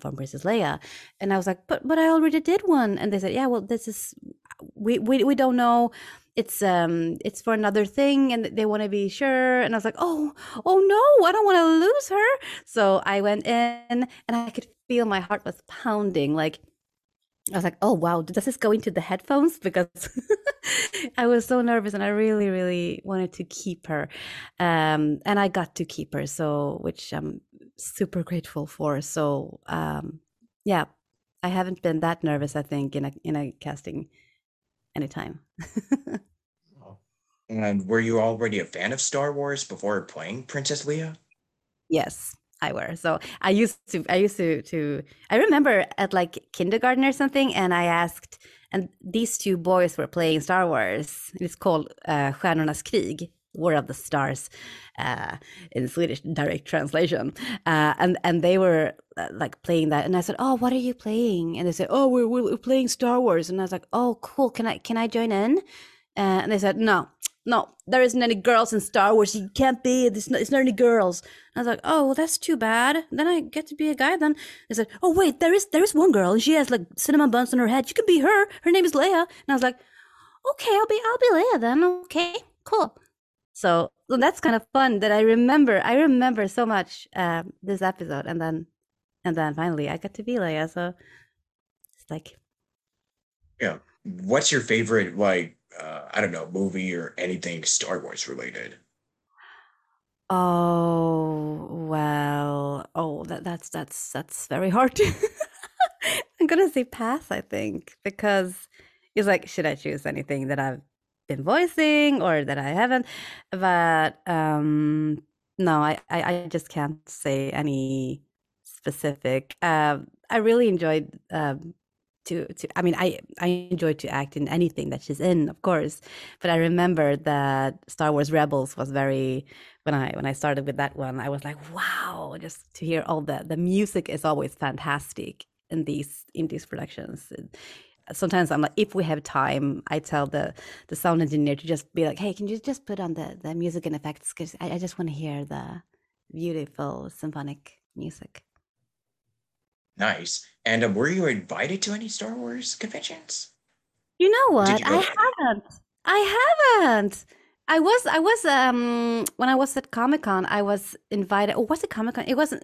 from Princess Leia," and I was like, "But I already did one." And they said, "Yeah, well, this is we don't know, it's for another thing, and they want to be sure." And I was like, "Oh no, I don't want to lose her." So I went in, and I could feel my heart was pounding, like. I was like, oh, wow, does this go into the headphones? Because I was so nervous, and I really, really wanted to keep her. And I got to keep her, so which I'm super grateful for. So, yeah, I haven't been that nervous, I think, in a casting anytime. And were you already a fan of Star Wars before playing Princess Leia? Yes. I were. So I used to I remember at like kindergarten or something, and I asked, and these two boys were playing Star Wars. It's called Stjärnornas krig, War of the Stars, in Swedish direct translation. And they were like playing that, and I said, "Oh, what are you playing?" And they said, "Oh, we're playing Star Wars." And I was like, "Oh, cool. Can I join in?" And they said, No, there isn't any girls in Star Wars. You can't be. It's not any girls. And I was like, oh, well, that's too bad. Then I get to be a guy. Then they said, oh wait, there is one girl, and she has like cinnamon buns on her head. She could be her. Her name is Leia. And I was like, okay, I'll be Leia then. Okay, cool. So that's kind of fun that I remember so much this episode, and then finally I got to be Leia. So it's like, yeah. What's your favorite like? I don't know, movie or anything Star Wars related? Oh, well, that's very hard. I'm gonna say pass, I think, because it's like, should I choose anything that I've been voicing or that I haven't? But no, I just can't say any specific. I really enjoyed. I enjoy to act in anything that she's in, of course, but I remember that Star Wars Rebels was very, when I started with that one, I was like, wow, just to hear all the music is always fantastic in these productions. Sometimes I'm like, if we have time, I tell the sound engineer to just be like, hey, can you just put on the music and effects, because I just want to hear the beautiful symphonic music. Nice. And were you invited to any Star Wars conventions? You know what? I haven't. I was when I was at Comic-Con, I was invited. Or was it Comic-Con? It wasn't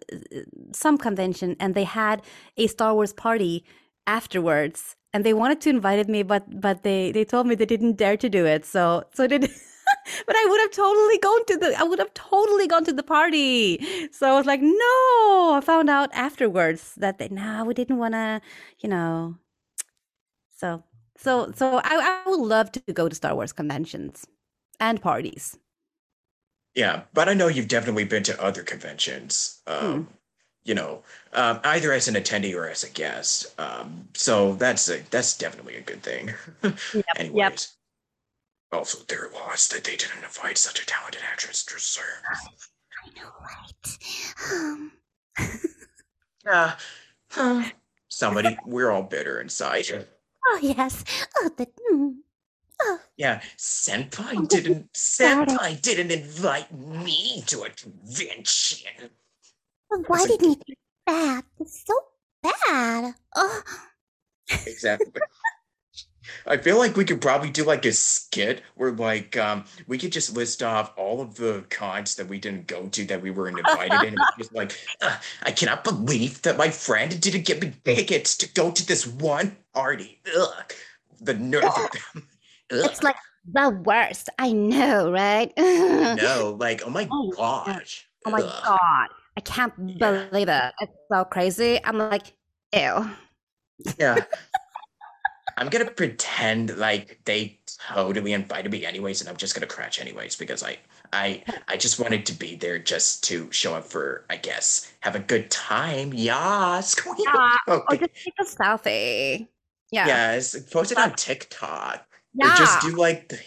some convention, and they had a Star Wars party afterwards, and they wanted to invite me, but they told me they didn't dare to do it. So they didn't. But I would have totally gone to the party. So I was like, no, I found out afterwards that we didn't want to, you know. So I would love to go to Star Wars conventions and parties. Yeah, but I know you've definitely been to other conventions, you know, either as an attendee or as a guest. So that's definitely a good thing. Anyways. Yep. Also, they're lost that they didn't invite such a talented actress to serve. I know, right? Somebody, we're all bitter inside. Oh, yes. Oh, the... Oh. Yeah, Senpai didn't invite me to a convention. Why didn't he do that? It's so bad. Oh. Exactly. I feel like we could probably do like a skit where like we could just list off all of the cons that we didn't go to that we weren't invited in. And just like, I cannot believe that my friend didn't get me tickets to go to this one party. Ugh. The nerve of them. Ugh. It's like the worst. I know, right? No, like, oh my gosh. Oh my God. I can't believe it. It's so crazy. I'm like, ew. Yeah. I'm going to pretend like they totally invited me anyways, and I'm just going to crash anyways because I just wanted to be there just to show up for, I guess, have a good time. Yes. Yeah. Okay. Or just take a selfie. Yeah. Yes. Post it on TikTok. Yeah. Or just do like, let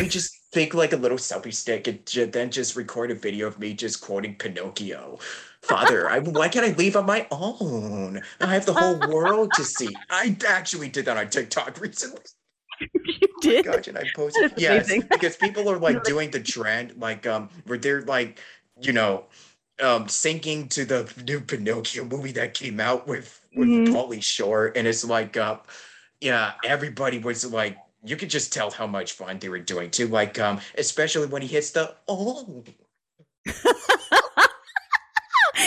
me just take like a little selfie stick and then just record a video of me just quoting Pinocchio. Father, why can't I leave on my own? I have the whole world to see. I actually did that on TikTok recently. You did? Oh my gosh, and I posted. Yes, amazing. Because people are like doing the trend, like where they're like, you know, syncing to the new Pinocchio movie that came out with Pauly Shore, and it's like, everybody was like, you could just tell how much fun they were doing too, like especially when he hits the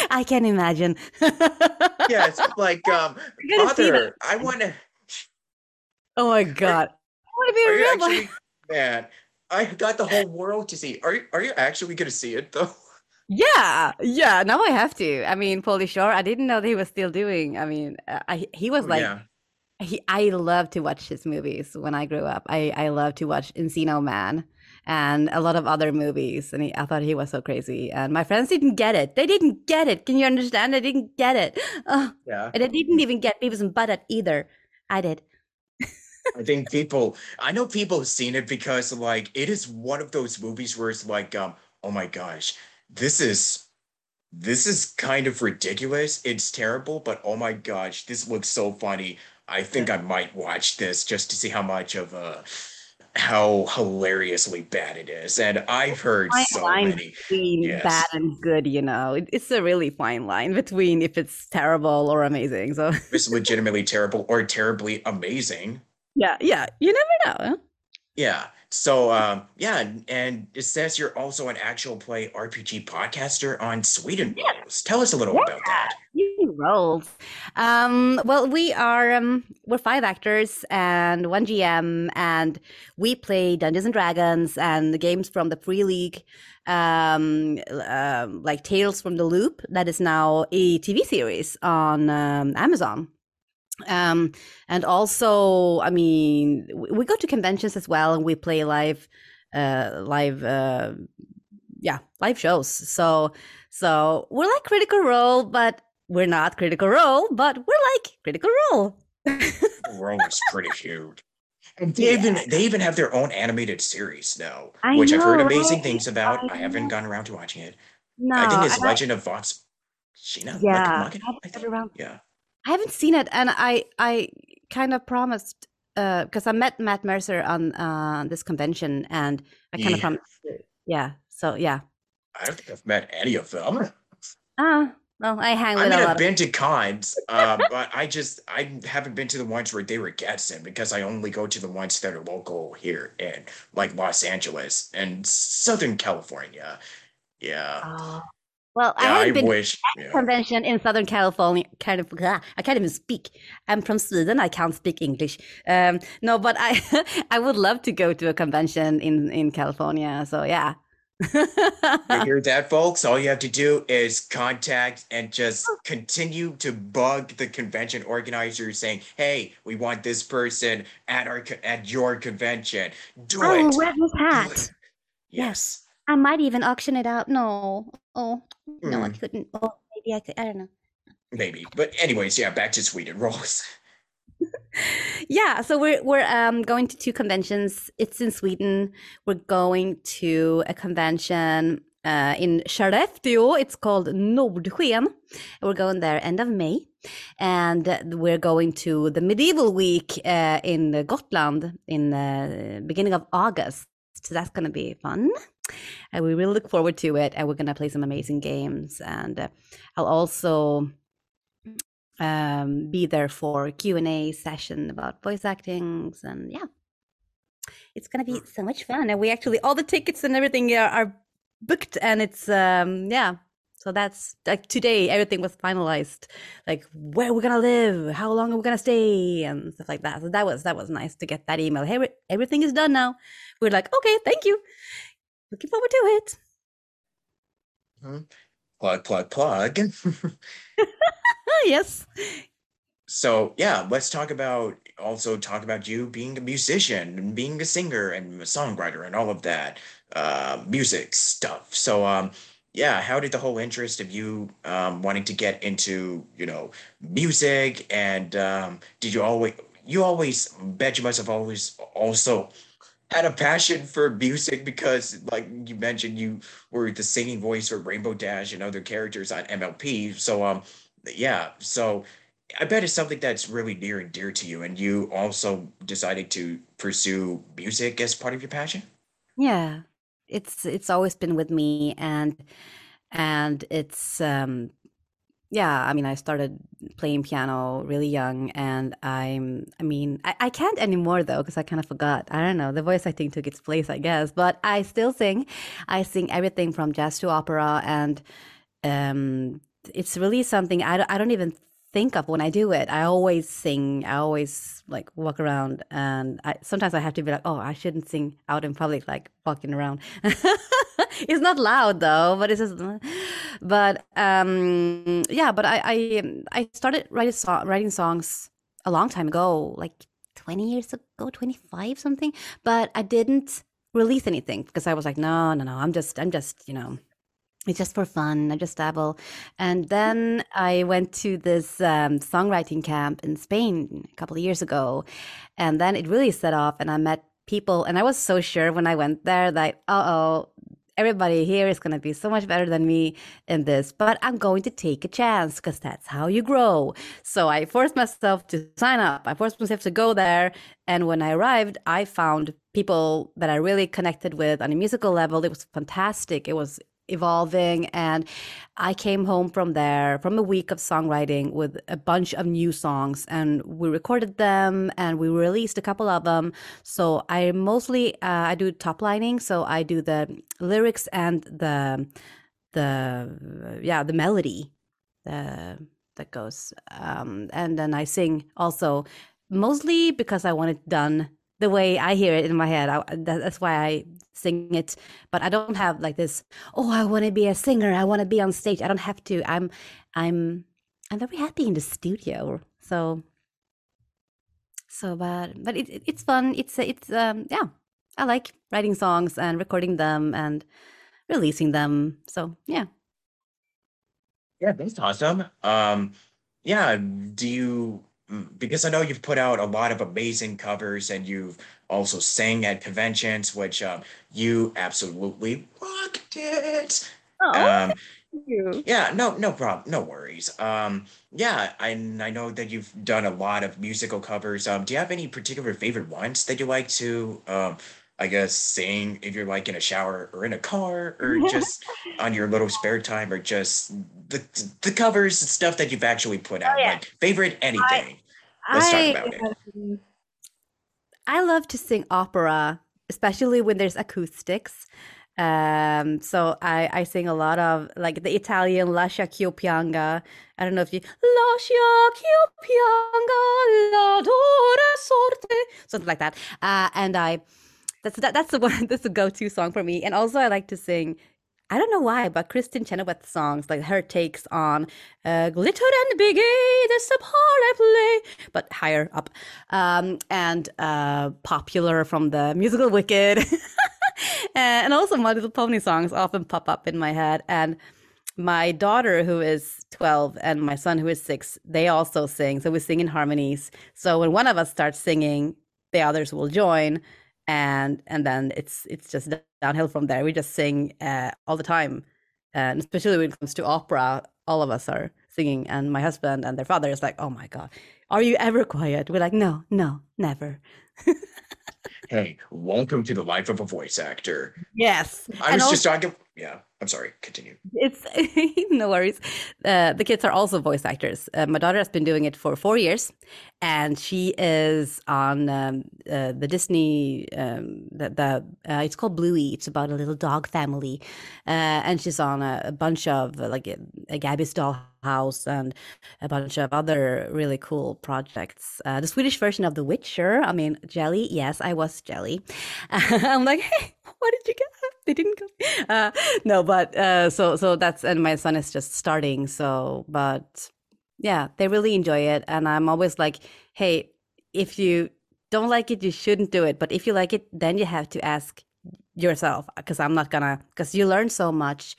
I can imagine. Yeah, it's like, Father, I want to. Oh my God! I want to be a real man. I got the whole world to see. Are you actually going to see it though? Yeah. Now I have to. I mean, Pauly Shore. I didn't know that he was still doing. I mean, he was like. Yeah. I love to watch his movies when I grew up. I love to watch Encino Man and a lot of other movies. And I thought he was so crazy. And my friends didn't get it. They didn't get it. Can you understand? I didn't get it. Oh, yeah. And I didn't even get Beavis and Butthead either. I did. I think I know people have seen it because like it is one of those movies where it's like, oh my gosh, this is kind of ridiculous. It's terrible, but oh my gosh, this looks so funny. I think I might watch this just to see how much of how hilariously bad it is. And I've heard so many between bad and good, you know, it's a really fine line between if it's terrible or amazing. So it's legitimately terrible or terribly amazing. Yeah. You never know. Huh? Yeah. So, and it says you're also an actual play RPG podcaster on Sweden Rolls. Tell us a little about that. Roles. Well, we are we're five actors and one GM, and we play Dungeons and Dragons and the games from the pre-league, like Tales from the Loop, that is now a TV series on Amazon. And also, I mean, we go to conventions as well, and we play live shows. So we're like Critical Role, but we're not Critical Role, but we're like Critical Role. Critical Role is pretty huge. And they even have their own animated series now, which I've heard amazing things about. I haven't gotten around to watching it. No, I think it's Legend of Vox. Sheena. Yeah. I haven't seen it, and I kind of promised because I met Matt Mercer on this convention, and I kind of promised. Yeah. So yeah. I don't think I've met any of them. Well, I hang with I've been to cons, but I haven't been to the ones where they were guests in because I only go to the ones that are local here in like Los Angeles and Southern California. Yeah. Well, yeah, I haven't been to a convention in Southern California. I can't even speak. I'm from Sweden. I can't speak English. No, but I would love to go to a convention in California. So yeah. You hear that, folks? All you have to do is contact and just continue to bug the convention organizer, saying, "Hey, we want this person at your convention. Do it." Oh, wear his hat. Yes, I might even auction it out. No, I couldn't. Oh, maybe I could. I don't know. Maybe, but anyways, back to Sweden Rolls. Yeah, so we're going to two conventions. It's in Sweden. We're going to a convention in Skellefteå. It's called Nordsken. We're going there end of May. And we're going to the medieval week in Gotland in the beginning of August. So that's going to be fun. And we really look forward to it. And we're going to play some amazing games. And I'll also be there for Q&A session about voice actings. And yeah, it's going to be so much fun. And we actually, all the tickets and everything are booked. And it's, yeah. So that's like today, everything was finalized, like where we're going to live, how long are we going to stay and stuff like that. So that was nice to get that email. Hey, everything is done now. We're like, okay, thank you. Looking forward to it. Plug, plug, plug. Yes. So yeah, let's talk about you being a musician and being a singer and a songwriter and all of that music stuff. So, yeah, how did the whole interest of you wanting to get into, music and did you always bet you must have always also had a passion for music because like you mentioned, you were the singing voice for Rainbow Dash and other characters on MLP. So yeah, so I bet it's something that's really near and dear to you and you also decided to pursue music as part of your passion? Yeah. It's always been with me and it's yeah, I mean I started playing piano really young and I can't anymore though because I kind of forgot. I don't know, the voice acting took its place I guess, but I still sing. I sing everything from jazz to opera and it's really something I don't even think of when I do it. I always sing. I always like walk around and sometimes I have to be like, oh, I shouldn't sing out in public, like walking around. It's not loud though, but it's just, yeah, but I started writing songs a long time ago, like 20 years ago, 25 something, but I didn't release anything because I was like, no, I'm just, it's just for fun. I just dabble. And then I went to this songwriting camp in Spain a couple of years ago. And then it really set off and I met people. And I was so sure when I went there that, everybody here is going to be so much better than me in this. But I'm going to take a chance because that's how you grow. So I forced myself to sign up. I forced myself to go there. And when I arrived, I found people that I really connected with on a musical level. It was fantastic. It was evolving and I came home from there from a week of songwriting with a bunch of new songs and we recorded them and we released a couple of them. So I mostly I do top lining, so I do the lyrics and the melody that goes and then I sing also mostly because I want it done the way I hear it in my head. That's why I sing it. But I don't have like this, I want to be a singer. I want to be on stage. I don't have to. I'm very happy in the studio. But it's fun. It's yeah. I like writing songs and recording them and releasing them. So, yeah. Yeah, that's awesome. Yeah, because I know you've put out a lot of amazing covers and you've also sang at conventions, which you absolutely rocked it. Thank you. Yeah, no problem. No worries. Yeah, I know that you've done a lot of musical covers. Do you have any particular favorite ones that you like to, I guess, sing if you're like in a shower or in a car or just on your little spare time or just the covers and stuff that you've actually put out? Oh, yeah. Like favorite anything. Let's talk about it. I love to sing opera, especially when there's acoustics. So I sing a lot of like the Italian Lascia ch'io pianga. I don't know if you Lascia ch'io pianga la dura sorte, something like that. And I that's the one. That's the go-to song for me. And also I like to sing, I don't know why, but Kristin Chenoweth's songs, like her takes on glitter and biggie, the subpar I play, but higher up, and popular from the musical Wicked, and also My Little Pony songs often pop up in my head. And my daughter, who is 12, and my son, who is 6, they also sing. So we sing in harmonies. So when one of us starts singing, the others will join. and then it's just downhill from there. We just sing all the time, and especially when it comes to opera, all of us are singing. And my husband and their father is like, "Oh my God, are you ever quiet?" We're like, "No, never." Hey, welcome to the life of a voice actor. Yes, I'm sorry. Continue. It's no worries. The kids are also voice actors. My daughter has been doing it for 4 years, and she is on the Disney. It's called Bluey. It's about a little dog family, and she's on a bunch of like a Gabby's Dollhouse and a bunch of other really cool projects. The Swedish version of The Witcher. I mean, Jelly. Yes, I was Jelly. I'm like, hey, what did you get? They didn't come. So that's, and my son is just starting. So, but yeah, they really enjoy it. And I'm always like, hey, if you don't like it, you shouldn't do it. But if you like it, then you have to ask yourself, because you learn so much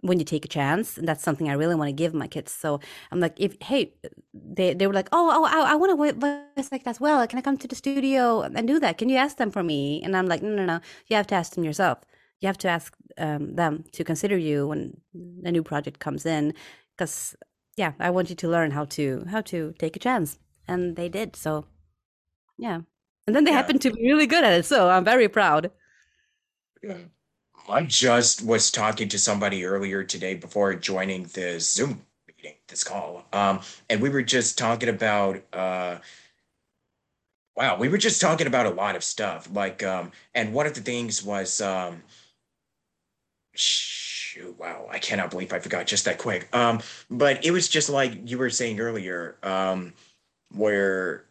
when you take a chance. And that's something I really want to give my kids. So I'm like, they were like, I want to voice like that as well. Can I come to the studio and do that? Can you ask them for me? And I'm like, no. You have to ask them yourself. You have to ask them to consider you when a new project comes in, because I want you to learn how to take a chance, and they did. So, yeah, and then they happened to be really good at it. So I'm very proud. Yeah, I just was talking to somebody earlier today before joining this Zoom meeting, this call, and we were just talking about. We were just talking about a lot of stuff, like, and one of the things was. I cannot believe I forgot just that quick. But it was just like you were saying earlier, where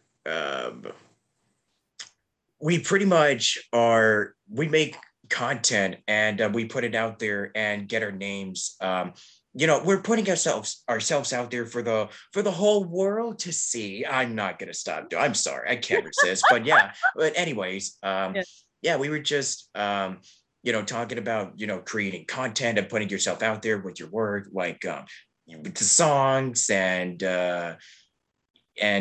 we pretty much we make content and we put it out there and get our names. We're putting ourselves out there for the whole world to see. I'm not gonna stop. I'm sorry, I can't resist. But anyways, we were just. Talking about, creating content and putting yourself out there with your work, like with the songs and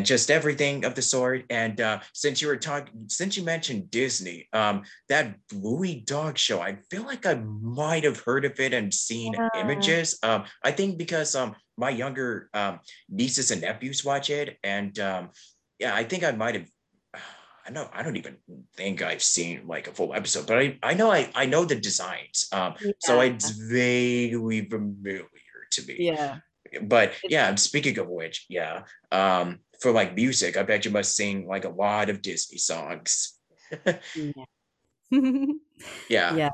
just everything of the sort. And since you mentioned Disney, that Bluey dog show, I feel like I might have heard of it and seen images. I think because my younger nieces and nephews watch it. And I think I might have. I don't even think I've seen like a full episode, but I know the designs. So it's vaguely familiar to me. Yeah. But speaking of which, for like music, I bet you must sing like a lot of Disney songs. Yeah.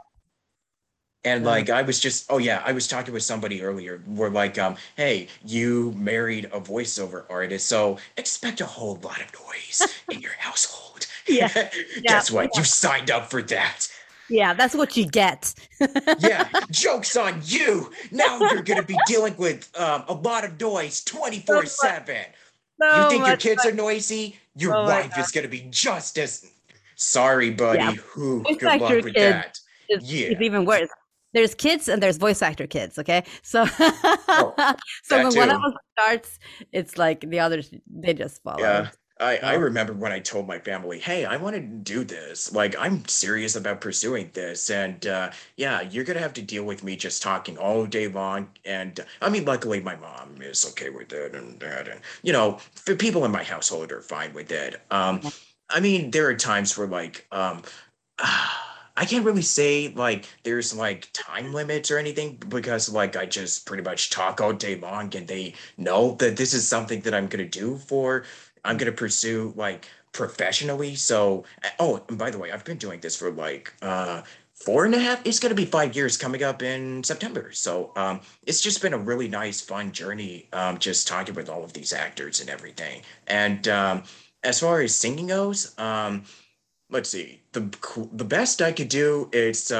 And like, I was talking with somebody earlier. We're like, hey, you married a voiceover artist, so expect a whole lot of noise in your household. Yeah. Guess what? Yeah. You signed up for that. Yeah, that's what you get. Joke's on you. Now you're going to be dealing with a lot of noise 24/7. You think your kids are noisy? Your wife is going to be just as... Sorry, buddy. Yeah. Good luck with that. It's even worse. There's kids and there's voice actor kids, okay? So when one of us starts, it's like the others, they just follow. Yeah. I remember when I told my family, hey, I want to do this. Like, I'm serious about pursuing this. And you're going to have to deal with me just talking all day long. And I mean, luckily, my mom is okay with it. And that. And, the people in my household are fine with it. I mean, there are times where, like, I can't really say like there's like time limits or anything, because like I just pretty much talk all day long and they know that this is something that I'm going to pursue like professionally. So, and by the way, I've been doing this for like 4.5, it's going to be 5 years coming up in September. So it's just been a really nice, fun journey, just talking with all of these actors and everything. And as far as singing goes, let's see. The best I could do is,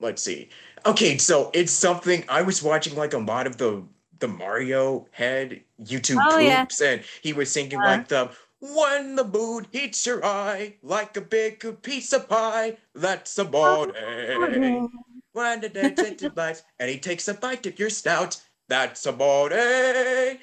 let's see. Okay, so it's something I was watching like a lot of the Mario Head YouTube poops, and he was singing like the when the moon hits your eye like a big piece of pie. That's a morning. And he takes a bite of your snout. That's a morning.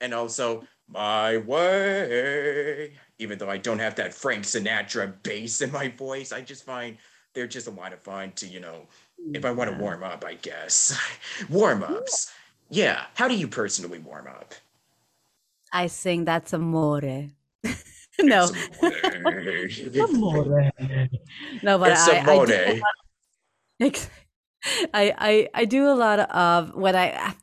And also my way. even though I don't have that Frank Sinatra bass in my voice. I just find they're just a lot of fun to, you know, if I want to warm up, I guess. Warm-ups. Yeah. How do you personally warm up? I sing That's Amore. No. Amore. No, but I do a lot of when I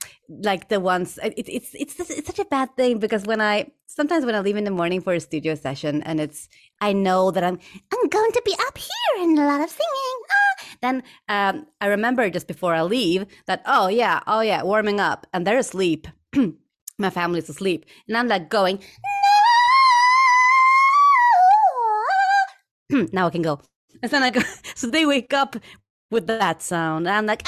like the ones it's such a bad thing, because when I leave in the morning for a studio session and it's I know that I'm going to be up here and a lot of singing, then I remember just before I leave that oh yeah warming up, and they're asleep. My family's asleep, and I'm like going no. Now I can go, and then I go, so they wake up with that sound, and I'm like,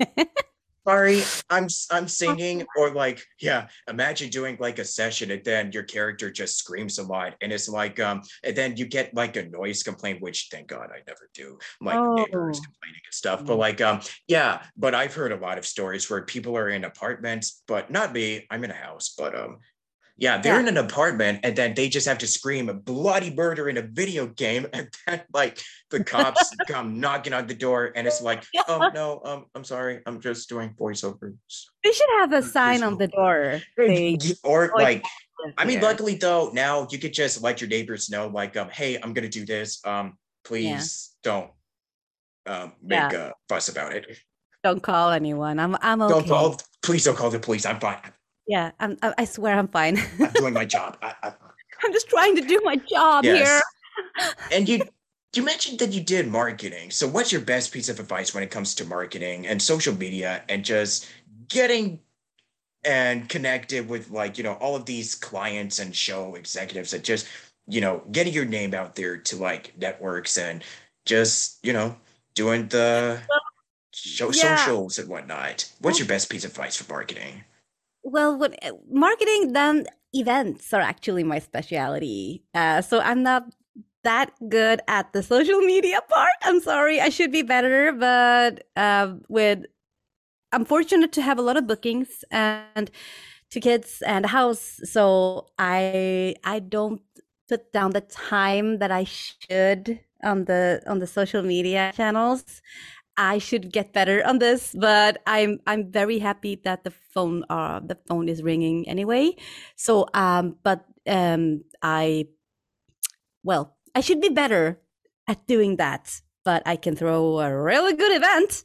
I'm so sorry. Sorry, I'm singing, or like, yeah. Imagine doing like a session, and then your character just screams a lot, and it's like, and then you get like a noise complaint, which thank God I never do, like neighbors complaining and stuff. But like, yeah. But I've heard a lot of stories where people are in apartments, but not me. I'm in a house, but yeah, they're in an apartment, and then they just have to scream a bloody murder in a video game, and then like the cops come knocking on the door, and it's like, oh no, I'm sorry, I'm just doing voiceovers. They should have a sign on the door. Or like, I mean, luckily though, now you could just let your neighbors know, like, hey, I'm gonna do this. Please don't make a fuss about it. Don't call anyone. I'm okay. Please don't call the police. I'm fine. Yeah, I swear I'm fine. I'm doing my job. I'm just trying to do my job here. And you mentioned that you did marketing. So what's your best piece of advice when it comes to marketing and social media and just getting and connected with, like, you know, all of these clients and show executives that just, you know, getting your name out there to like networks and just, you know, doing the socials and whatnot. What's your best piece of advice for marketing? Well, when, marketing, then events are actually my specialty. So I'm not that good at the social media part. I'm sorry, I should be better. But I'm fortunate to have a lot of bookings and two kids and a house. So I don't put down the time that I should on the social media channels. I should get better on this, but I'm very happy that the phone is ringing anyway. So I should be better at doing that, but I can throw a really good event.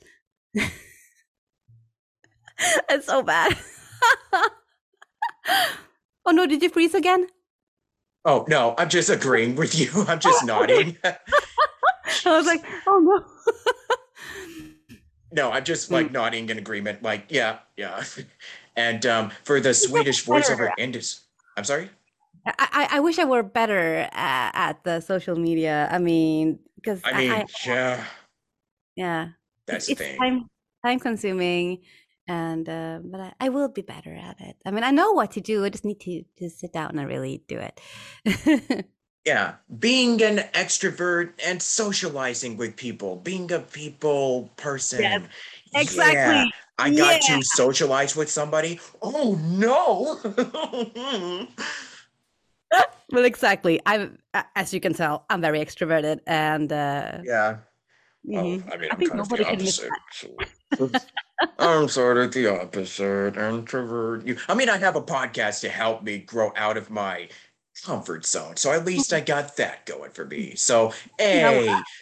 That's so bad. Oh no, did you freeze again? Oh no, I'm just agreeing with you. I'm just nodding. I was like, oh no. No, I'm just like nodding in agreement, like, yeah. And for the Swedish voiceover industry, I'm sorry? I wish I were better at the social media. I mean, because yeah. That's the thing. Time consuming, and but I will be better at it. I mean, I know what to do. I just need to just sit down and really do it. Yeah, being an extrovert and socializing with people, being a people person. Yes, exactly. Yeah, I got to socialize with somebody. Oh no. Well, exactly. As you can tell, I'm very extroverted, and yeah. Mm-hmm. Well, I mean, I'm kind of the opposite. I'm sort of the opposite introvert. I mean, I have a podcast to help me grow out of my comfort zone, so at least I got that going for me. So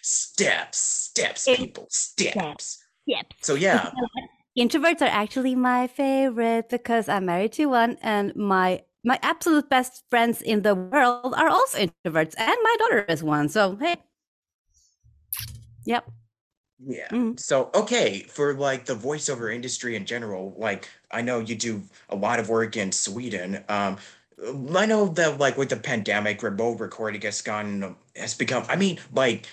steps. So yeah, introverts are actually my favorite, because I'm married to one, and my absolute best friends in the world are also introverts, and my daughter is one, so hey. Yep. Yeah. Mm-hmm. So, okay, for like the voiceover industry in general, like I know you do a lot of work in Sweden. I know that, like, with the pandemic, remote recording has become, I mean, like,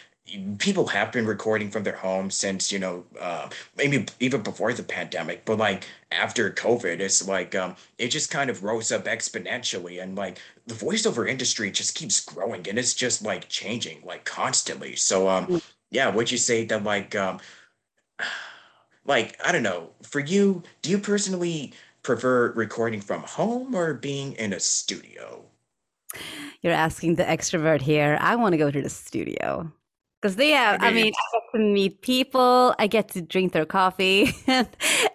people have been recording from their homes since, you know, maybe even before the pandemic, but, like, after COVID, it's, like, it just kind of rose up exponentially, and, like, the voiceover industry just keeps growing, and it's just, like, changing, like, constantly. So, yeah, would you say that, like, I don't know, for you, do you personally prefer recording from home or being in a studio? You're asking the extrovert here. I want to go to the studio. Because they have, I mean, I get to meet people, I get to drink their coffee,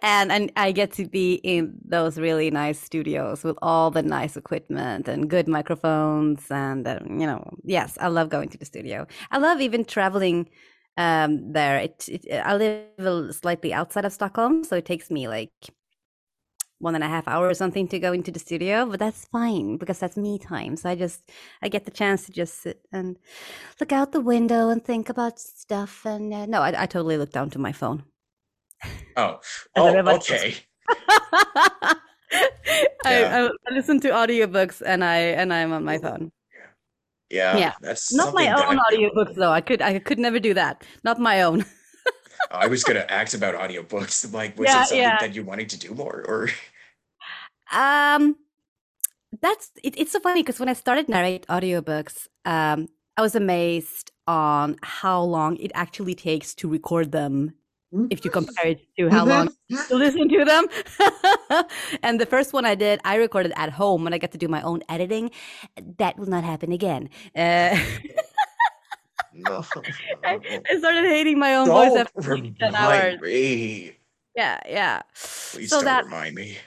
and I get to be in those really nice studios with all the nice equipment and good microphones. And, you know, yes, I love going to the studio. I love even traveling there. I live slightly outside of Stockholm, so it takes me like 1.5 hours or something to go into the studio, but that's fine because that's me time. So I get the chance to just sit and look out the window and think about stuff. And no, I totally look down to my phone. Oh, okay. I listen to audiobooks and I'm on my phone. Yeah. That's not my own audiobooks though. I could never do that. Not my own. I was going to ask about audiobooks. Like, was it something that you wanted to do more, or? It's so funny because when I started narrate audiobooks, I was amazed on how long it actually takes to record them. If you compare it to how long to listen to them. And the first one I did, I recorded at home when I got to do my own editing. That will not happen again. No. I started hating my own voice after 10 hours. Me. Yeah. Please don't remind me.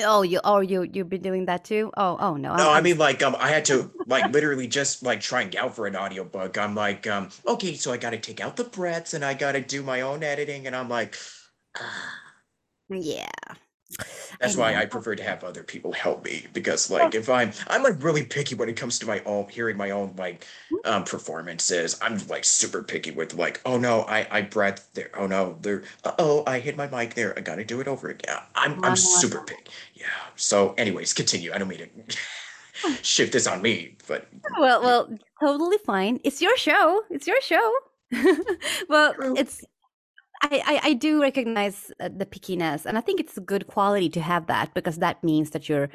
Oh, you've been doing that too? Oh no. No, I mean, like, I had to like literally just like trying out for an audiobook. I'm like, okay, so I got to take out the breaths and I got to do my own editing, and I'm like, yeah. That's why I prefer to have other people help me, because like if I'm like really picky when it comes to my own hearing my own like performances. I'm like super picky with like, oh no, I breathed there, oh no, there, I hit my mic there, I gotta do it over again. I'm super picky. Yeah. So anyways, continue. I don't mean to shift this on me, but well, totally fine. It's your show. Well, it's I do recognize the pickiness, and I think it's a good quality to have that, because that means that you're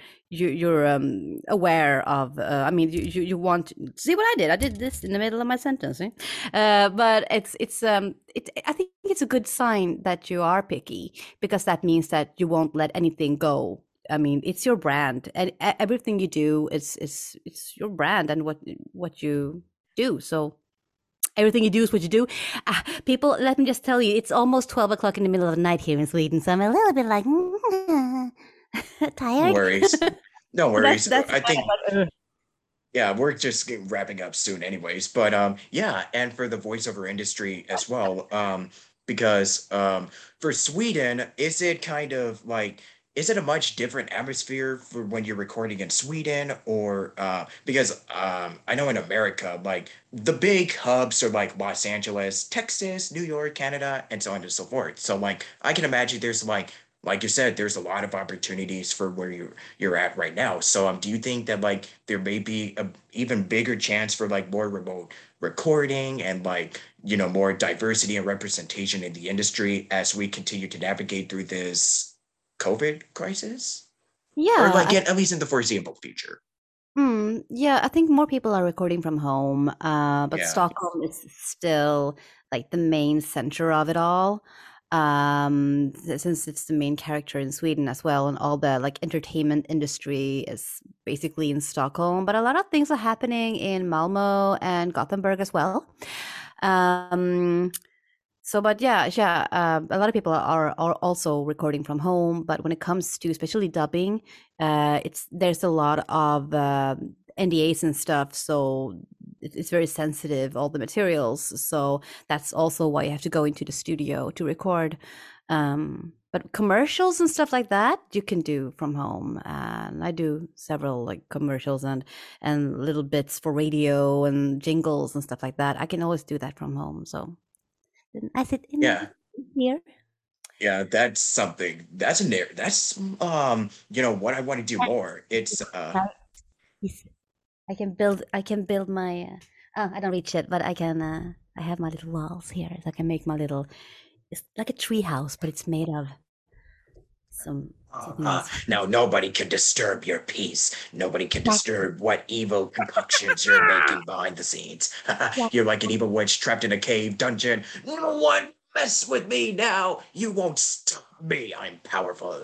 aware of. I mean, you want see what I did. I did this in the middle of my sentence, eh? But it's I think it's a good sign that you are picky, because that means that you won't let anything go. I mean, it's your brand, and everything you do it's your brand and what you do. So. Everything you do is what you do. People, let me just tell you, it's almost 12 o'clock in the middle of the night here in Sweden, so I'm a little bit like, tired. No worries. That's I think, we're just wrapping up soon anyways. But and for the voiceover industry as well, because for Sweden, is it kind of like, is it a much different atmosphere for when you're recording in Sweden, or because I know in America, like the big hubs are like Los Angeles, Texas, New York, Canada, and so on and so forth. So like I can imagine there's like you said, there's a lot of opportunities for where you're at right now. So do you think that like there may be a even bigger chance for like more remote recording and like, you know, more diversity and representation in the industry as we continue to navigate through this COVID crisis? Yeah. Or like at least in the foreseeable future. Yeah, I think more people are recording from home, but Stockholm is still like the main center of it all. Since it's the main character in Sweden as well, and all the like entertainment industry is basically in Stockholm, but a lot of things are happening in Malmo and Gothenburg as well. So, but a lot of people are also recording from home. But when it comes to especially dubbing, there's a lot of NDAs and stuff. So it's very sensitive, all the materials. So that's also why you have to go into the studio to record. But commercials and stuff like that, you can do from home. And I do several like commercials and little bits for radio and jingles and stuff like that. I can always do that from home. So. I said, here. Yeah, that's something. That's in there. That's you know what I want to do more. It's I can build my. I don't reach it, but I can. I have my little walls here, so I can make my little. It's like a tree house, but it's made of some. Now nobody can disturb your peace. Nobody can disturb what evil concoctions you're making behind the scenes. You're like an evil witch trapped in a cave dungeon. No one mess with me now. You won't stop me. I'm powerful.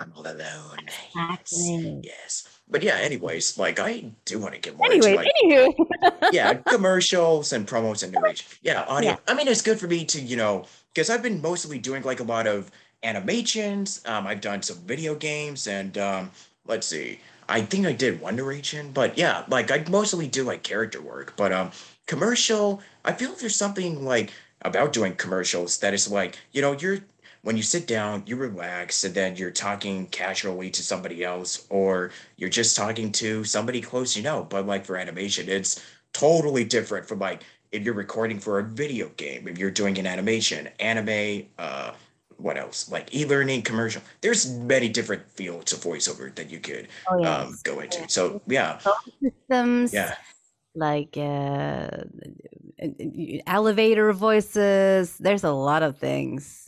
I'm all alone. Yes. But yeah, anyways, like I do want to get more into yeah, commercials and promos and new age. Yeah, audio. Yeah. I mean, it's good for me to, you know, because I've been mostly doing like a lot of animations. I've done some video games and let's see. I think I did One Direction, but yeah, like I mostly do like character work, but commercial, I feel there's something like about doing commercials that is like, you know, you're when you sit down, you relax, and then you're talking casually to somebody else, or you're just talking to somebody close, you know. But like for animation, it's totally different from like if you're recording for a video game, if you're doing an animation, anime, what else? Like e-learning, commercial. There's many different fields of voiceover that you could go into. So yeah, systems, yeah, like elevator voices. There's a lot of things.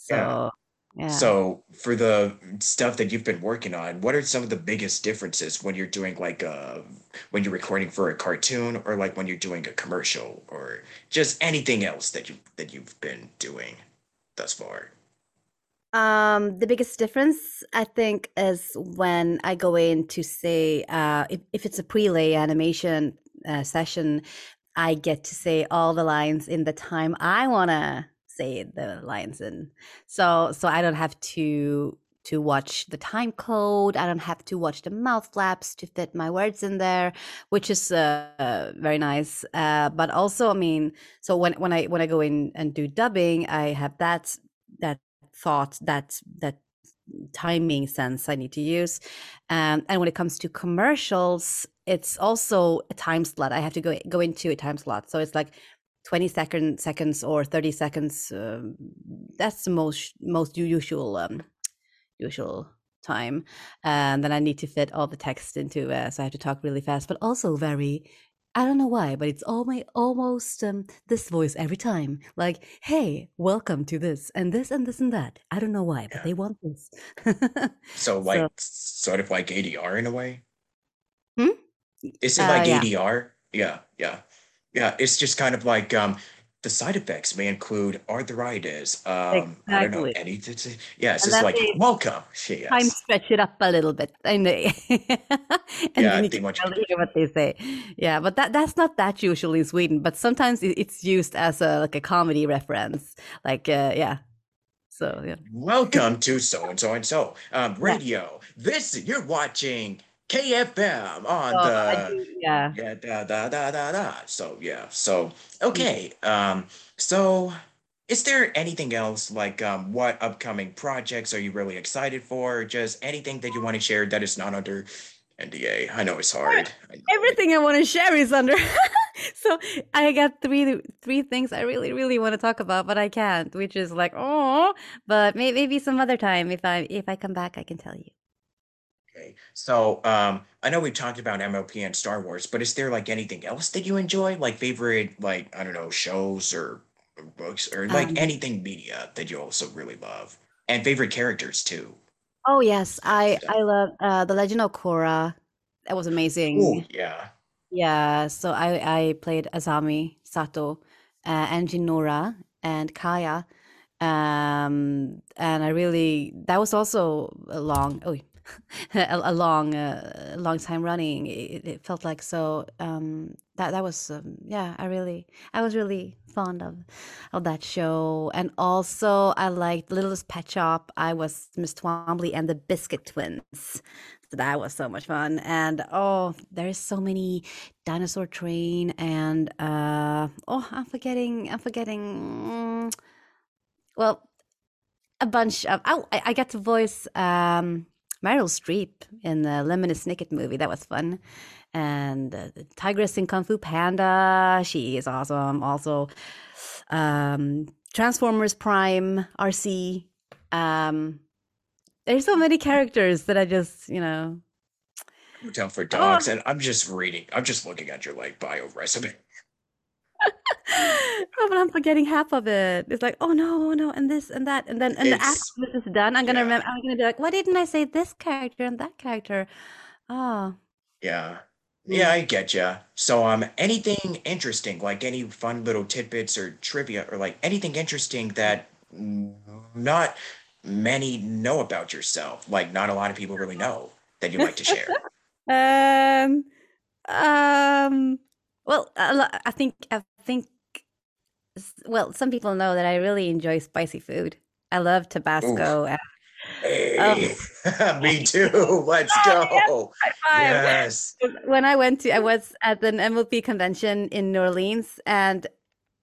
So, yeah. So for the stuff that you've been working on, what are some of the biggest differences when you're doing like when you're recording for a cartoon or like when you're doing a commercial or just anything else that you've been doing thus far? The biggest difference I think is when I go in to say if it's a prelay animation session, I get to say all the lines in the time I wanna say the lines in, so I don't have to watch the time code. I don't have to watch the mouth flaps to fit my words in there, which is very nice. But also, I mean, so when I go in and do dubbing, I have that thought, that timing sense I need to use. And when it comes to commercials, it's also a time slot. I have to go into a time slot, so it's like 20 seconds or 30 seconds. That's the most usual time. And then I need to fit all the text into so I have to talk really fast, but also very, I don't know why, but it's almost this voice every time. Like, hey, welcome to this and this and this and that. I don't know why, but they want this. So like sort of like ADR in a way? Is it like ADR? Yeah. Yeah, it's just kind of like the side effects may include arthritis. Exactly. I don't know anything. Yeah, it's and just like welcome. Yes. Time stretch it up a little bit. I know. And you need to hear what they say. Yeah, but that's not that usual in Sweden. But sometimes it's used as a comedy reference. Like so yeah. Welcome to so and so and so radio. This you're watching. KFM on okay. So is there anything else like what upcoming projects are you really excited for? Just anything that you want to share that is not under NDA? I know it's hard. Everything I want to share is under. So I got three things I really, really want to talk about, but I can't, which is like, but maybe some other time if I come back, I can tell you. So I know we've talked about MLP and Star Wars, but is there like anything else that you enjoy? Like favorite, like, I don't know, shows or books or like anything media that you also really love and favorite characters too? Oh, yes. I love The Legend of Korra. That was amazing. Oh, yeah. Yeah. So I played Azami, Sato, and Jinora and Kaya. And I really, that was also a long time running. It felt like so. That was I was really fond of that show, and also I liked Littlest Pet Shop. I was Miss Twombly and the Biscuit Twins, so that was so much fun. And there's so many Dinosaur Train and I'm forgetting. Well, a bunch of I got to voice Meryl Streep in the Lemony Snicket movie. That was fun. And the Tigress in Kung Fu Panda. She is awesome. Also, Transformers Prime, RC. There's so many characters that I just, you know. Hotel for Dogs. And I'm just looking at your like bio resume. But I'm forgetting half of it. It's like, no, and this and that, and then after this is done, I'm gonna remember. I'm gonna be like, why didn't I say this character and that character? Yeah, I get you. So, anything interesting, like any fun little tidbits or trivia, or like anything interesting that not many know about yourself, like not a lot of people really know that you like to share. Well, I think some people know that I really enjoy spicy food. I love Tabasco. Hey, me too. Let's go. Yes. When I was at an MLP convention in New Orleans, and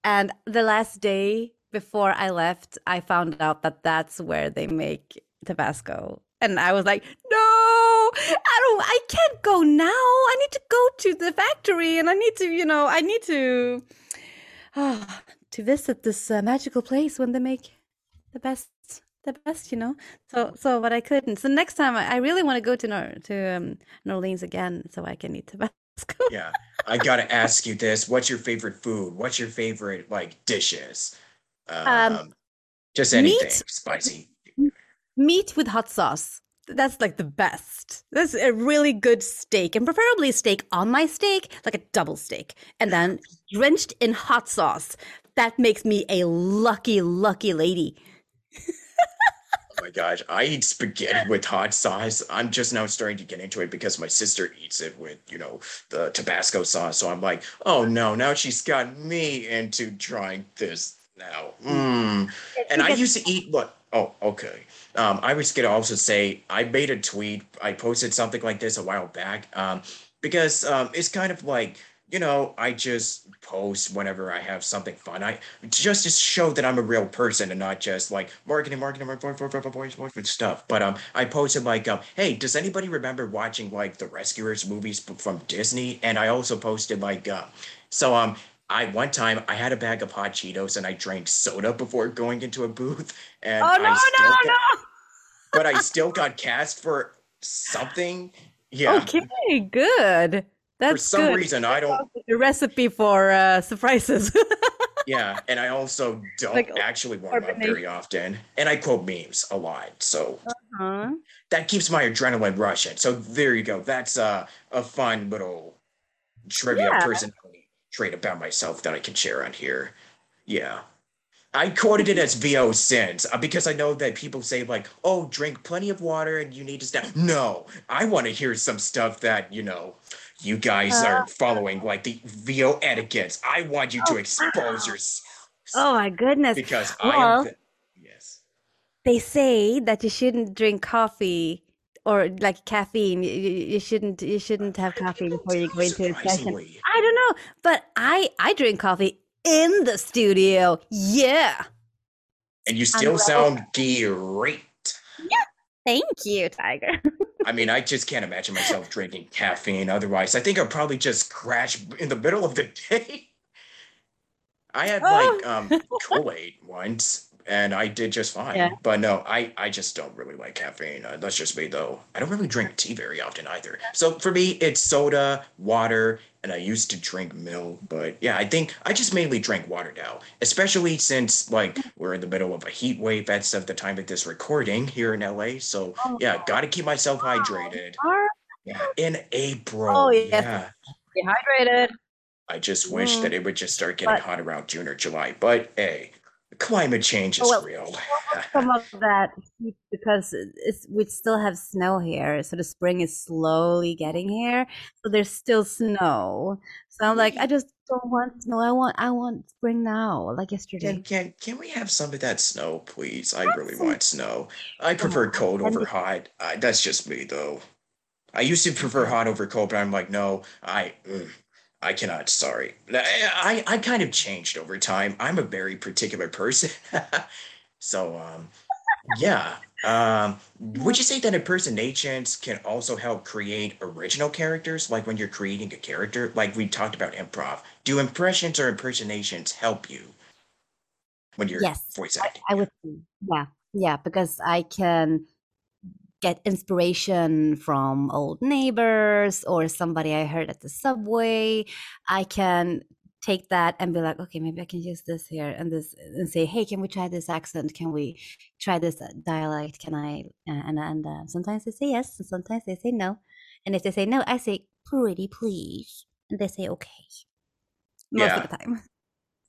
the last day before I left, I found out that that's where they make Tabasco. And I was like, no, I can't go now. I need to go to the factory, and I need to visit this magical place when they make the best, you know. So but I couldn't. So next time I really want to go to New Orleans again so I can eat Tabasco. Yeah. I got to ask you this. What's your favorite food? What's your favorite dishes? Just anything spicy. Meat with hot sauce. That's the best. That's a really good steak, and preferably steak on my steak, like a double steak, and then drenched in hot sauce. That makes me a lucky, lucky lady. Oh my gosh, I eat spaghetti with hot sauce. I'm just now starting to get into it because my sister eats it with, the Tabasco sauce. So I'm like, oh no, now she's got me into trying this now. Mm. And I used to eat what? Oh, okay. I was going to also say, I made a tweet. I posted something like this a while back because it's kind of I just post whenever I have something fun. I just to show that I'm a real person and not just marketing stuff. But I posted hey, does anybody remember watching the Rescuers movies from Disney? And I also posted one time I had a bag of hot Cheetos and I drank soda before going into a booth. And no! But I still got cast for something. Yeah. Okay, good. That's for some reason, I don't. The recipe for surprises. Yeah, and I also don't actually warm up very often, and I quote memes a lot, so that keeps my adrenaline rushing. So there you go. That's a fun little trivia personality trait about myself that I can share on here. Yeah. I quoted it as VO sins because I know that people say oh, drink plenty of water and you need to stop. No, I want to hear some stuff that, you guys are following the VO etiquettes. I want you to expose yourselves. Oh my goodness. Because yes. They say that you shouldn't drink coffee or caffeine. You shouldn't have coffee before you go into a session. I don't know, but I drink coffee in the studio. Yeah. And you still sound great. Yeah. Thank you, Tiger. I mean, I just can't imagine myself drinking caffeine. Otherwise, I think I'll probably just crash in the middle of the day. I had Kool-Aid once, and I did just fine. Yeah. But no, I just don't really like caffeine. That's just me, though. I don't really drink tea very often either. So for me, it's soda, water, and I used to drink milk. But yeah, I think I just mainly drink water now, especially since we're in the middle of a heat wave at the time of this recording here in LA. So yeah, gotta keep myself hydrated. Yeah, in April. Oh yeah. Be hydrated. I just wish that it would just start getting hot around June or July. But hey, climate change is real. Some of that heat because we still have snow here, so the spring is slowly getting here. So there's still snow. So I'm I just don't want snow. I want spring now, like yesterday. Can we have some of that snow, please? I really want snow. I prefer cold over hot. That's just me, though. I used to prefer hot over cold, but I'm no. I cannot, sorry. I kind of changed over time. I'm a very particular person. So, yeah. Would you say that impersonations can also help create original characters? When you're creating a character, we talked about improv. Do impressions or impersonations help you when you're voice acting? I would say, yeah, because I can get inspiration from old neighbors or somebody I heard at the subway. I can take that and be okay, maybe I can use this here and this and say, hey, can we try this accent? Can we try this dialect? Can I? And sometimes they say yes, and sometimes they say no. And if they say no, I say, pretty please. And they say, okay. Most of the time.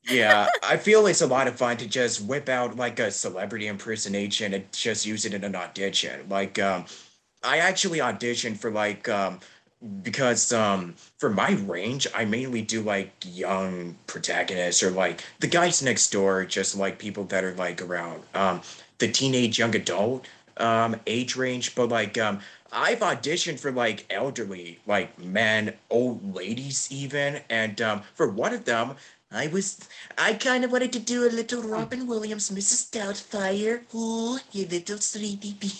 Yeah, I feel it's a lot of fun to just whip out a celebrity impersonation and just use it in an audition. I actually auditioned for because for my range, I mainly do like young protagonists or like the guys next door, just like people that are like around the teenage young adult age range. But like I've auditioned for like elderly, like men, old ladies even. And for one of them, I kind of wanted to do a little Robin Williams, Mrs. Doubtfire. Ooh, you little sleepy bee.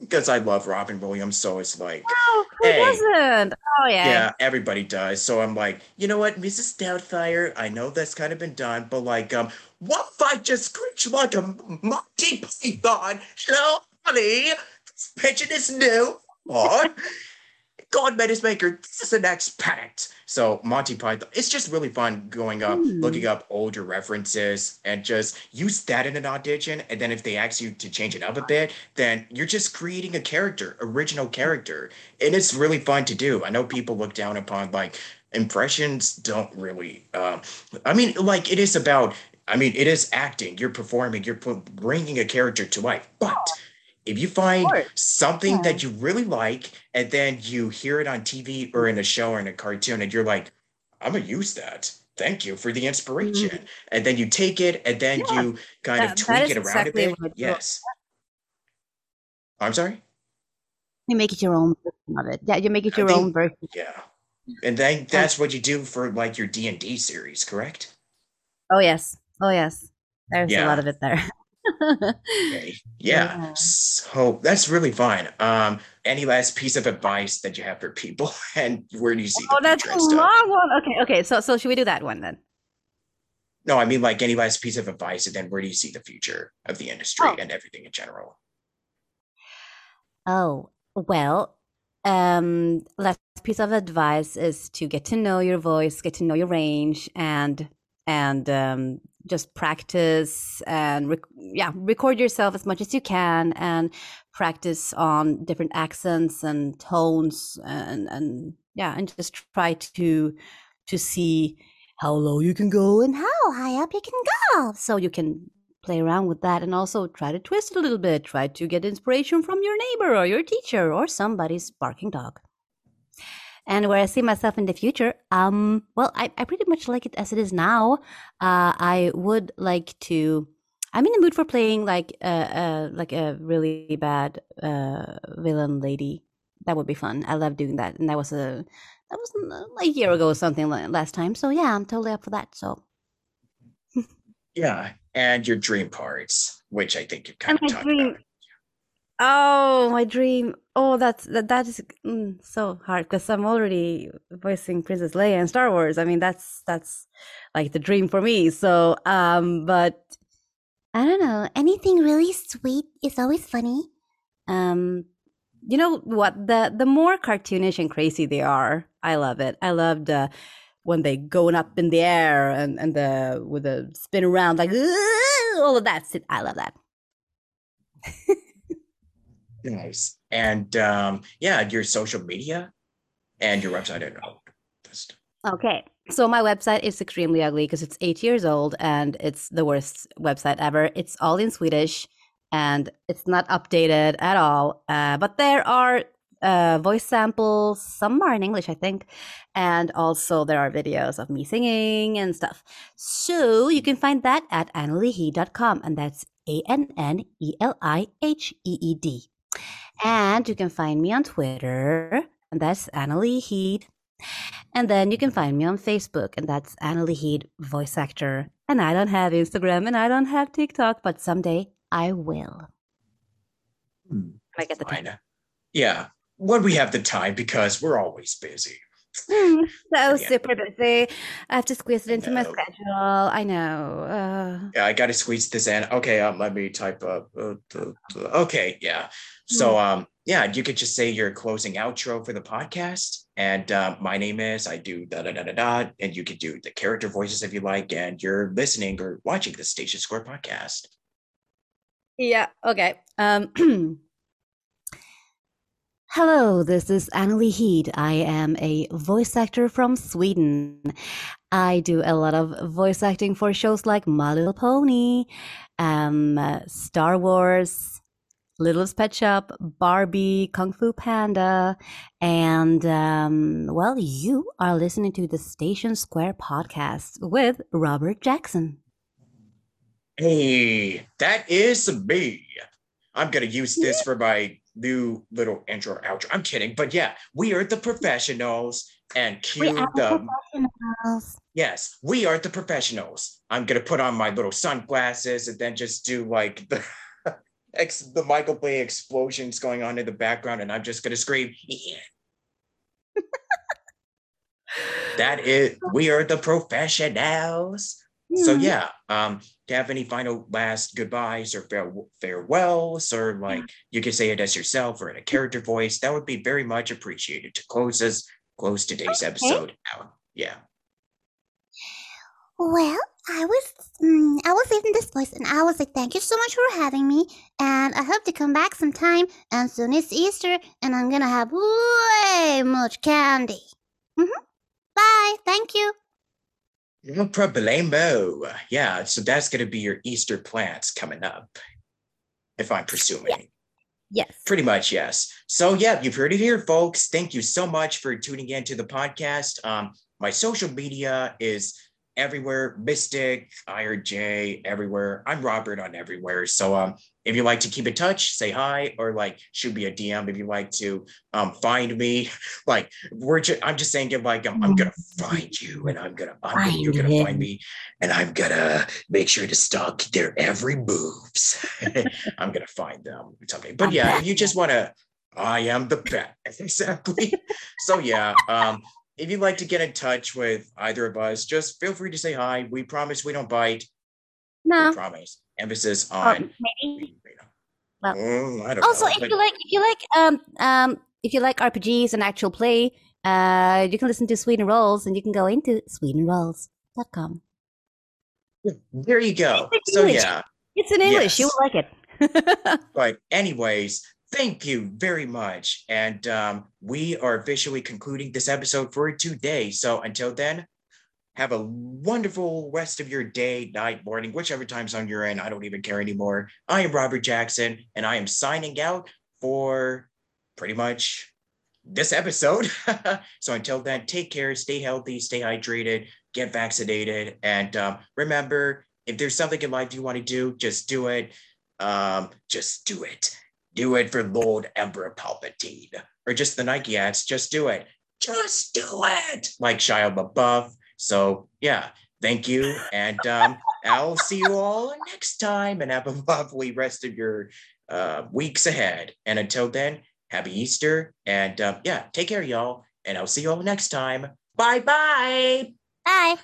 Because I love Robin Williams, so it's like, oh, who doesn't? Oh, yeah. Yeah, everybody does. So I'm like, you know what, Mrs. Doubtfire, I know that's kind of been done, but like, what if I just screech like a Monty Python? Hello, honey, this pigeon is new. Come on. God made his maker. This is an expat. So Monty Python, it's just really fun going up, looking up older references and just use that in an audition. And then if they ask you to change it up a bit, then you're just creating a character, original character. And it's really fun to do. I know people look down upon like impressions don't really, I mean, like it is about, I mean, it is acting. You're performing, you're bringing a character to life, but if you find something that you really like, and then you hear it on TV or in a show or in a cartoon, and you're like, I'm going to use that. Thank you for the inspiration. Mm-hmm. And then you take it, and then you kind of tweak it around a bit. Yes. I'm sorry? You make it your own version of it. Yeah, you make it your own version. Yeah. And then that's what you do for, like, your D&D series, correct? Oh, yes. Oh, yes. There's a lot of it there. Okay. Yeah, so that's really fun. Any last piece of advice that you have for people, and where do you see? Oh, that's a long one. Okay. So should we do that one then? No, I mean like any last piece of advice, and then where do you see the future of the industry and everything in general? Oh well, last piece of advice is to get to know your voice, get to know your range, and just practice and record yourself as much as you can, and practice on different accents and tones and just try to see how low you can go and how high up you can go, so you can play around with that, and also try to twist it a little bit, try to get inspiration from your neighbor or your teacher or somebody's barking dog. And where I see myself in the future, well, I pretty much like it as it is now. I would like to. I'm in the mood for playing like a really bad villain lady. That would be fun. I love doing that, and that was a year ago or something last time. So yeah, I'm totally up for that. So. Yeah, and your dream parts, which I think you kind of talked about. Oh, my dream. Oh, that is so hard, because I'm already voicing Princess Leia in Star Wars. I mean, that's like the dream for me. So, but I don't know. Anything really sweet is always funny. You know what? The more cartoonish and crazy they are, I love it. I loved when they going up in the air and with the spin around, like all of that. I love that. Nice. And your social media and your website. I know. Okay. So my website is extremely ugly because it's 8 years old and it's the worst website ever. It's all in Swedish and it's not updated at all. But there are voice samples. Some are in English, I think. And also there are videos of me singing and stuff. So you can find that at AnneliHeed.com, and that's AnneliHeed. And you can find me on Twitter, and that's Anneli Heed. And then you can find me on Facebook, and that's Anneli Heed, voice actor. And I don't have Instagram, and I don't have TikTok, but someday I will. I get the time. Yeah, when we have the time, because we're always busy. So super busy. I have to squeeze it into my schedule. I know. Yeah, I got to squeeze this in. Okay, let me type up. Okay, yeah. So, you could just say your closing outro for the podcast. And my name is, I do da da da da da. And you could do the character voices if you like. And you're listening or watching the Station Square podcast. Yeah, okay. Hello, this is Anneli Heed. I am a voice actor from Sweden. I do a lot of voice acting for shows like My Little Pony, Star Wars, Littlest Pet Shop, Barbie, Kung Fu Panda, and well, you are listening to the Station Square podcast with Robert Jackson. Hey, that is me. I'm going to use this for my new little intro outro. I'm kidding, but yeah, we are the professionals and Yes, we are the professionals. I'm going to put on my little sunglasses and then just do like the Michael Bay explosions going on in the background, and I'm just going to scream, yeah. That is, we are the professionals. Mm-hmm. So yeah, do you have any final last goodbyes or farewells, or like you can say it as yourself or in a character voice? That would be very much appreciated to close today's episode out. Yeah. Well, I was leaving this place, and I was like, thank you so much for having me, and I hope to come back sometime, and soon it's Easter, and I'm gonna have way much candy. Mm-hmm. Bye, thank you. No problemo. Yeah, so that's gonna be your Easter plans coming up, if I'm presuming. Yeah. Yes. Pretty much, yes. So yeah, you've heard it here, folks. Thank you so much for tuning in to the podcast. My social media is everywhere, Mystic, IRJ, everywhere. I'm Robert on everywhere. So if you like to keep in touch, say hi, or like shoot me a DM if you like to find me. Like I'm just saying it like I'm gonna find you, and you're gonna find me, and I'm gonna make sure to stalk their every moves. I'm gonna find them someday. But yeah, if you just wanna, I am the best. Exactly. So yeah. If you'd like to get in touch with either of us, just feel free to say hi. We promise we don't bite. No. We promise. Emphasis on. Maybe. Well, I don't also, know. if you like RPGs and actual play, you can listen to Sweden Rolls, and you can go into SwedenRolls.com. There you go. So yeah, it's in English. Yes. You will like it. But anyways. Thank you very much. And we are officially concluding this episode for today. So until then, have a wonderful rest of your day, night, morning, whichever time zone you're in. I don't even care anymore. I am Robert Jackson, and I am signing out for pretty much this episode. So until then, take care, stay healthy, stay hydrated, get vaccinated. And remember, if there's something in life you want to do, just do it. Just do it. Do it for Lord Emperor Palpatine, or just the Nike ads. Just do it. Just do it. Like Shia LaBeouf. So yeah, thank you. And I'll see you all next time, and have a lovely rest of your weeks ahead. And until then, happy Easter. And yeah, take care, y'all. And I'll see you all next time. Bye-bye. Bye.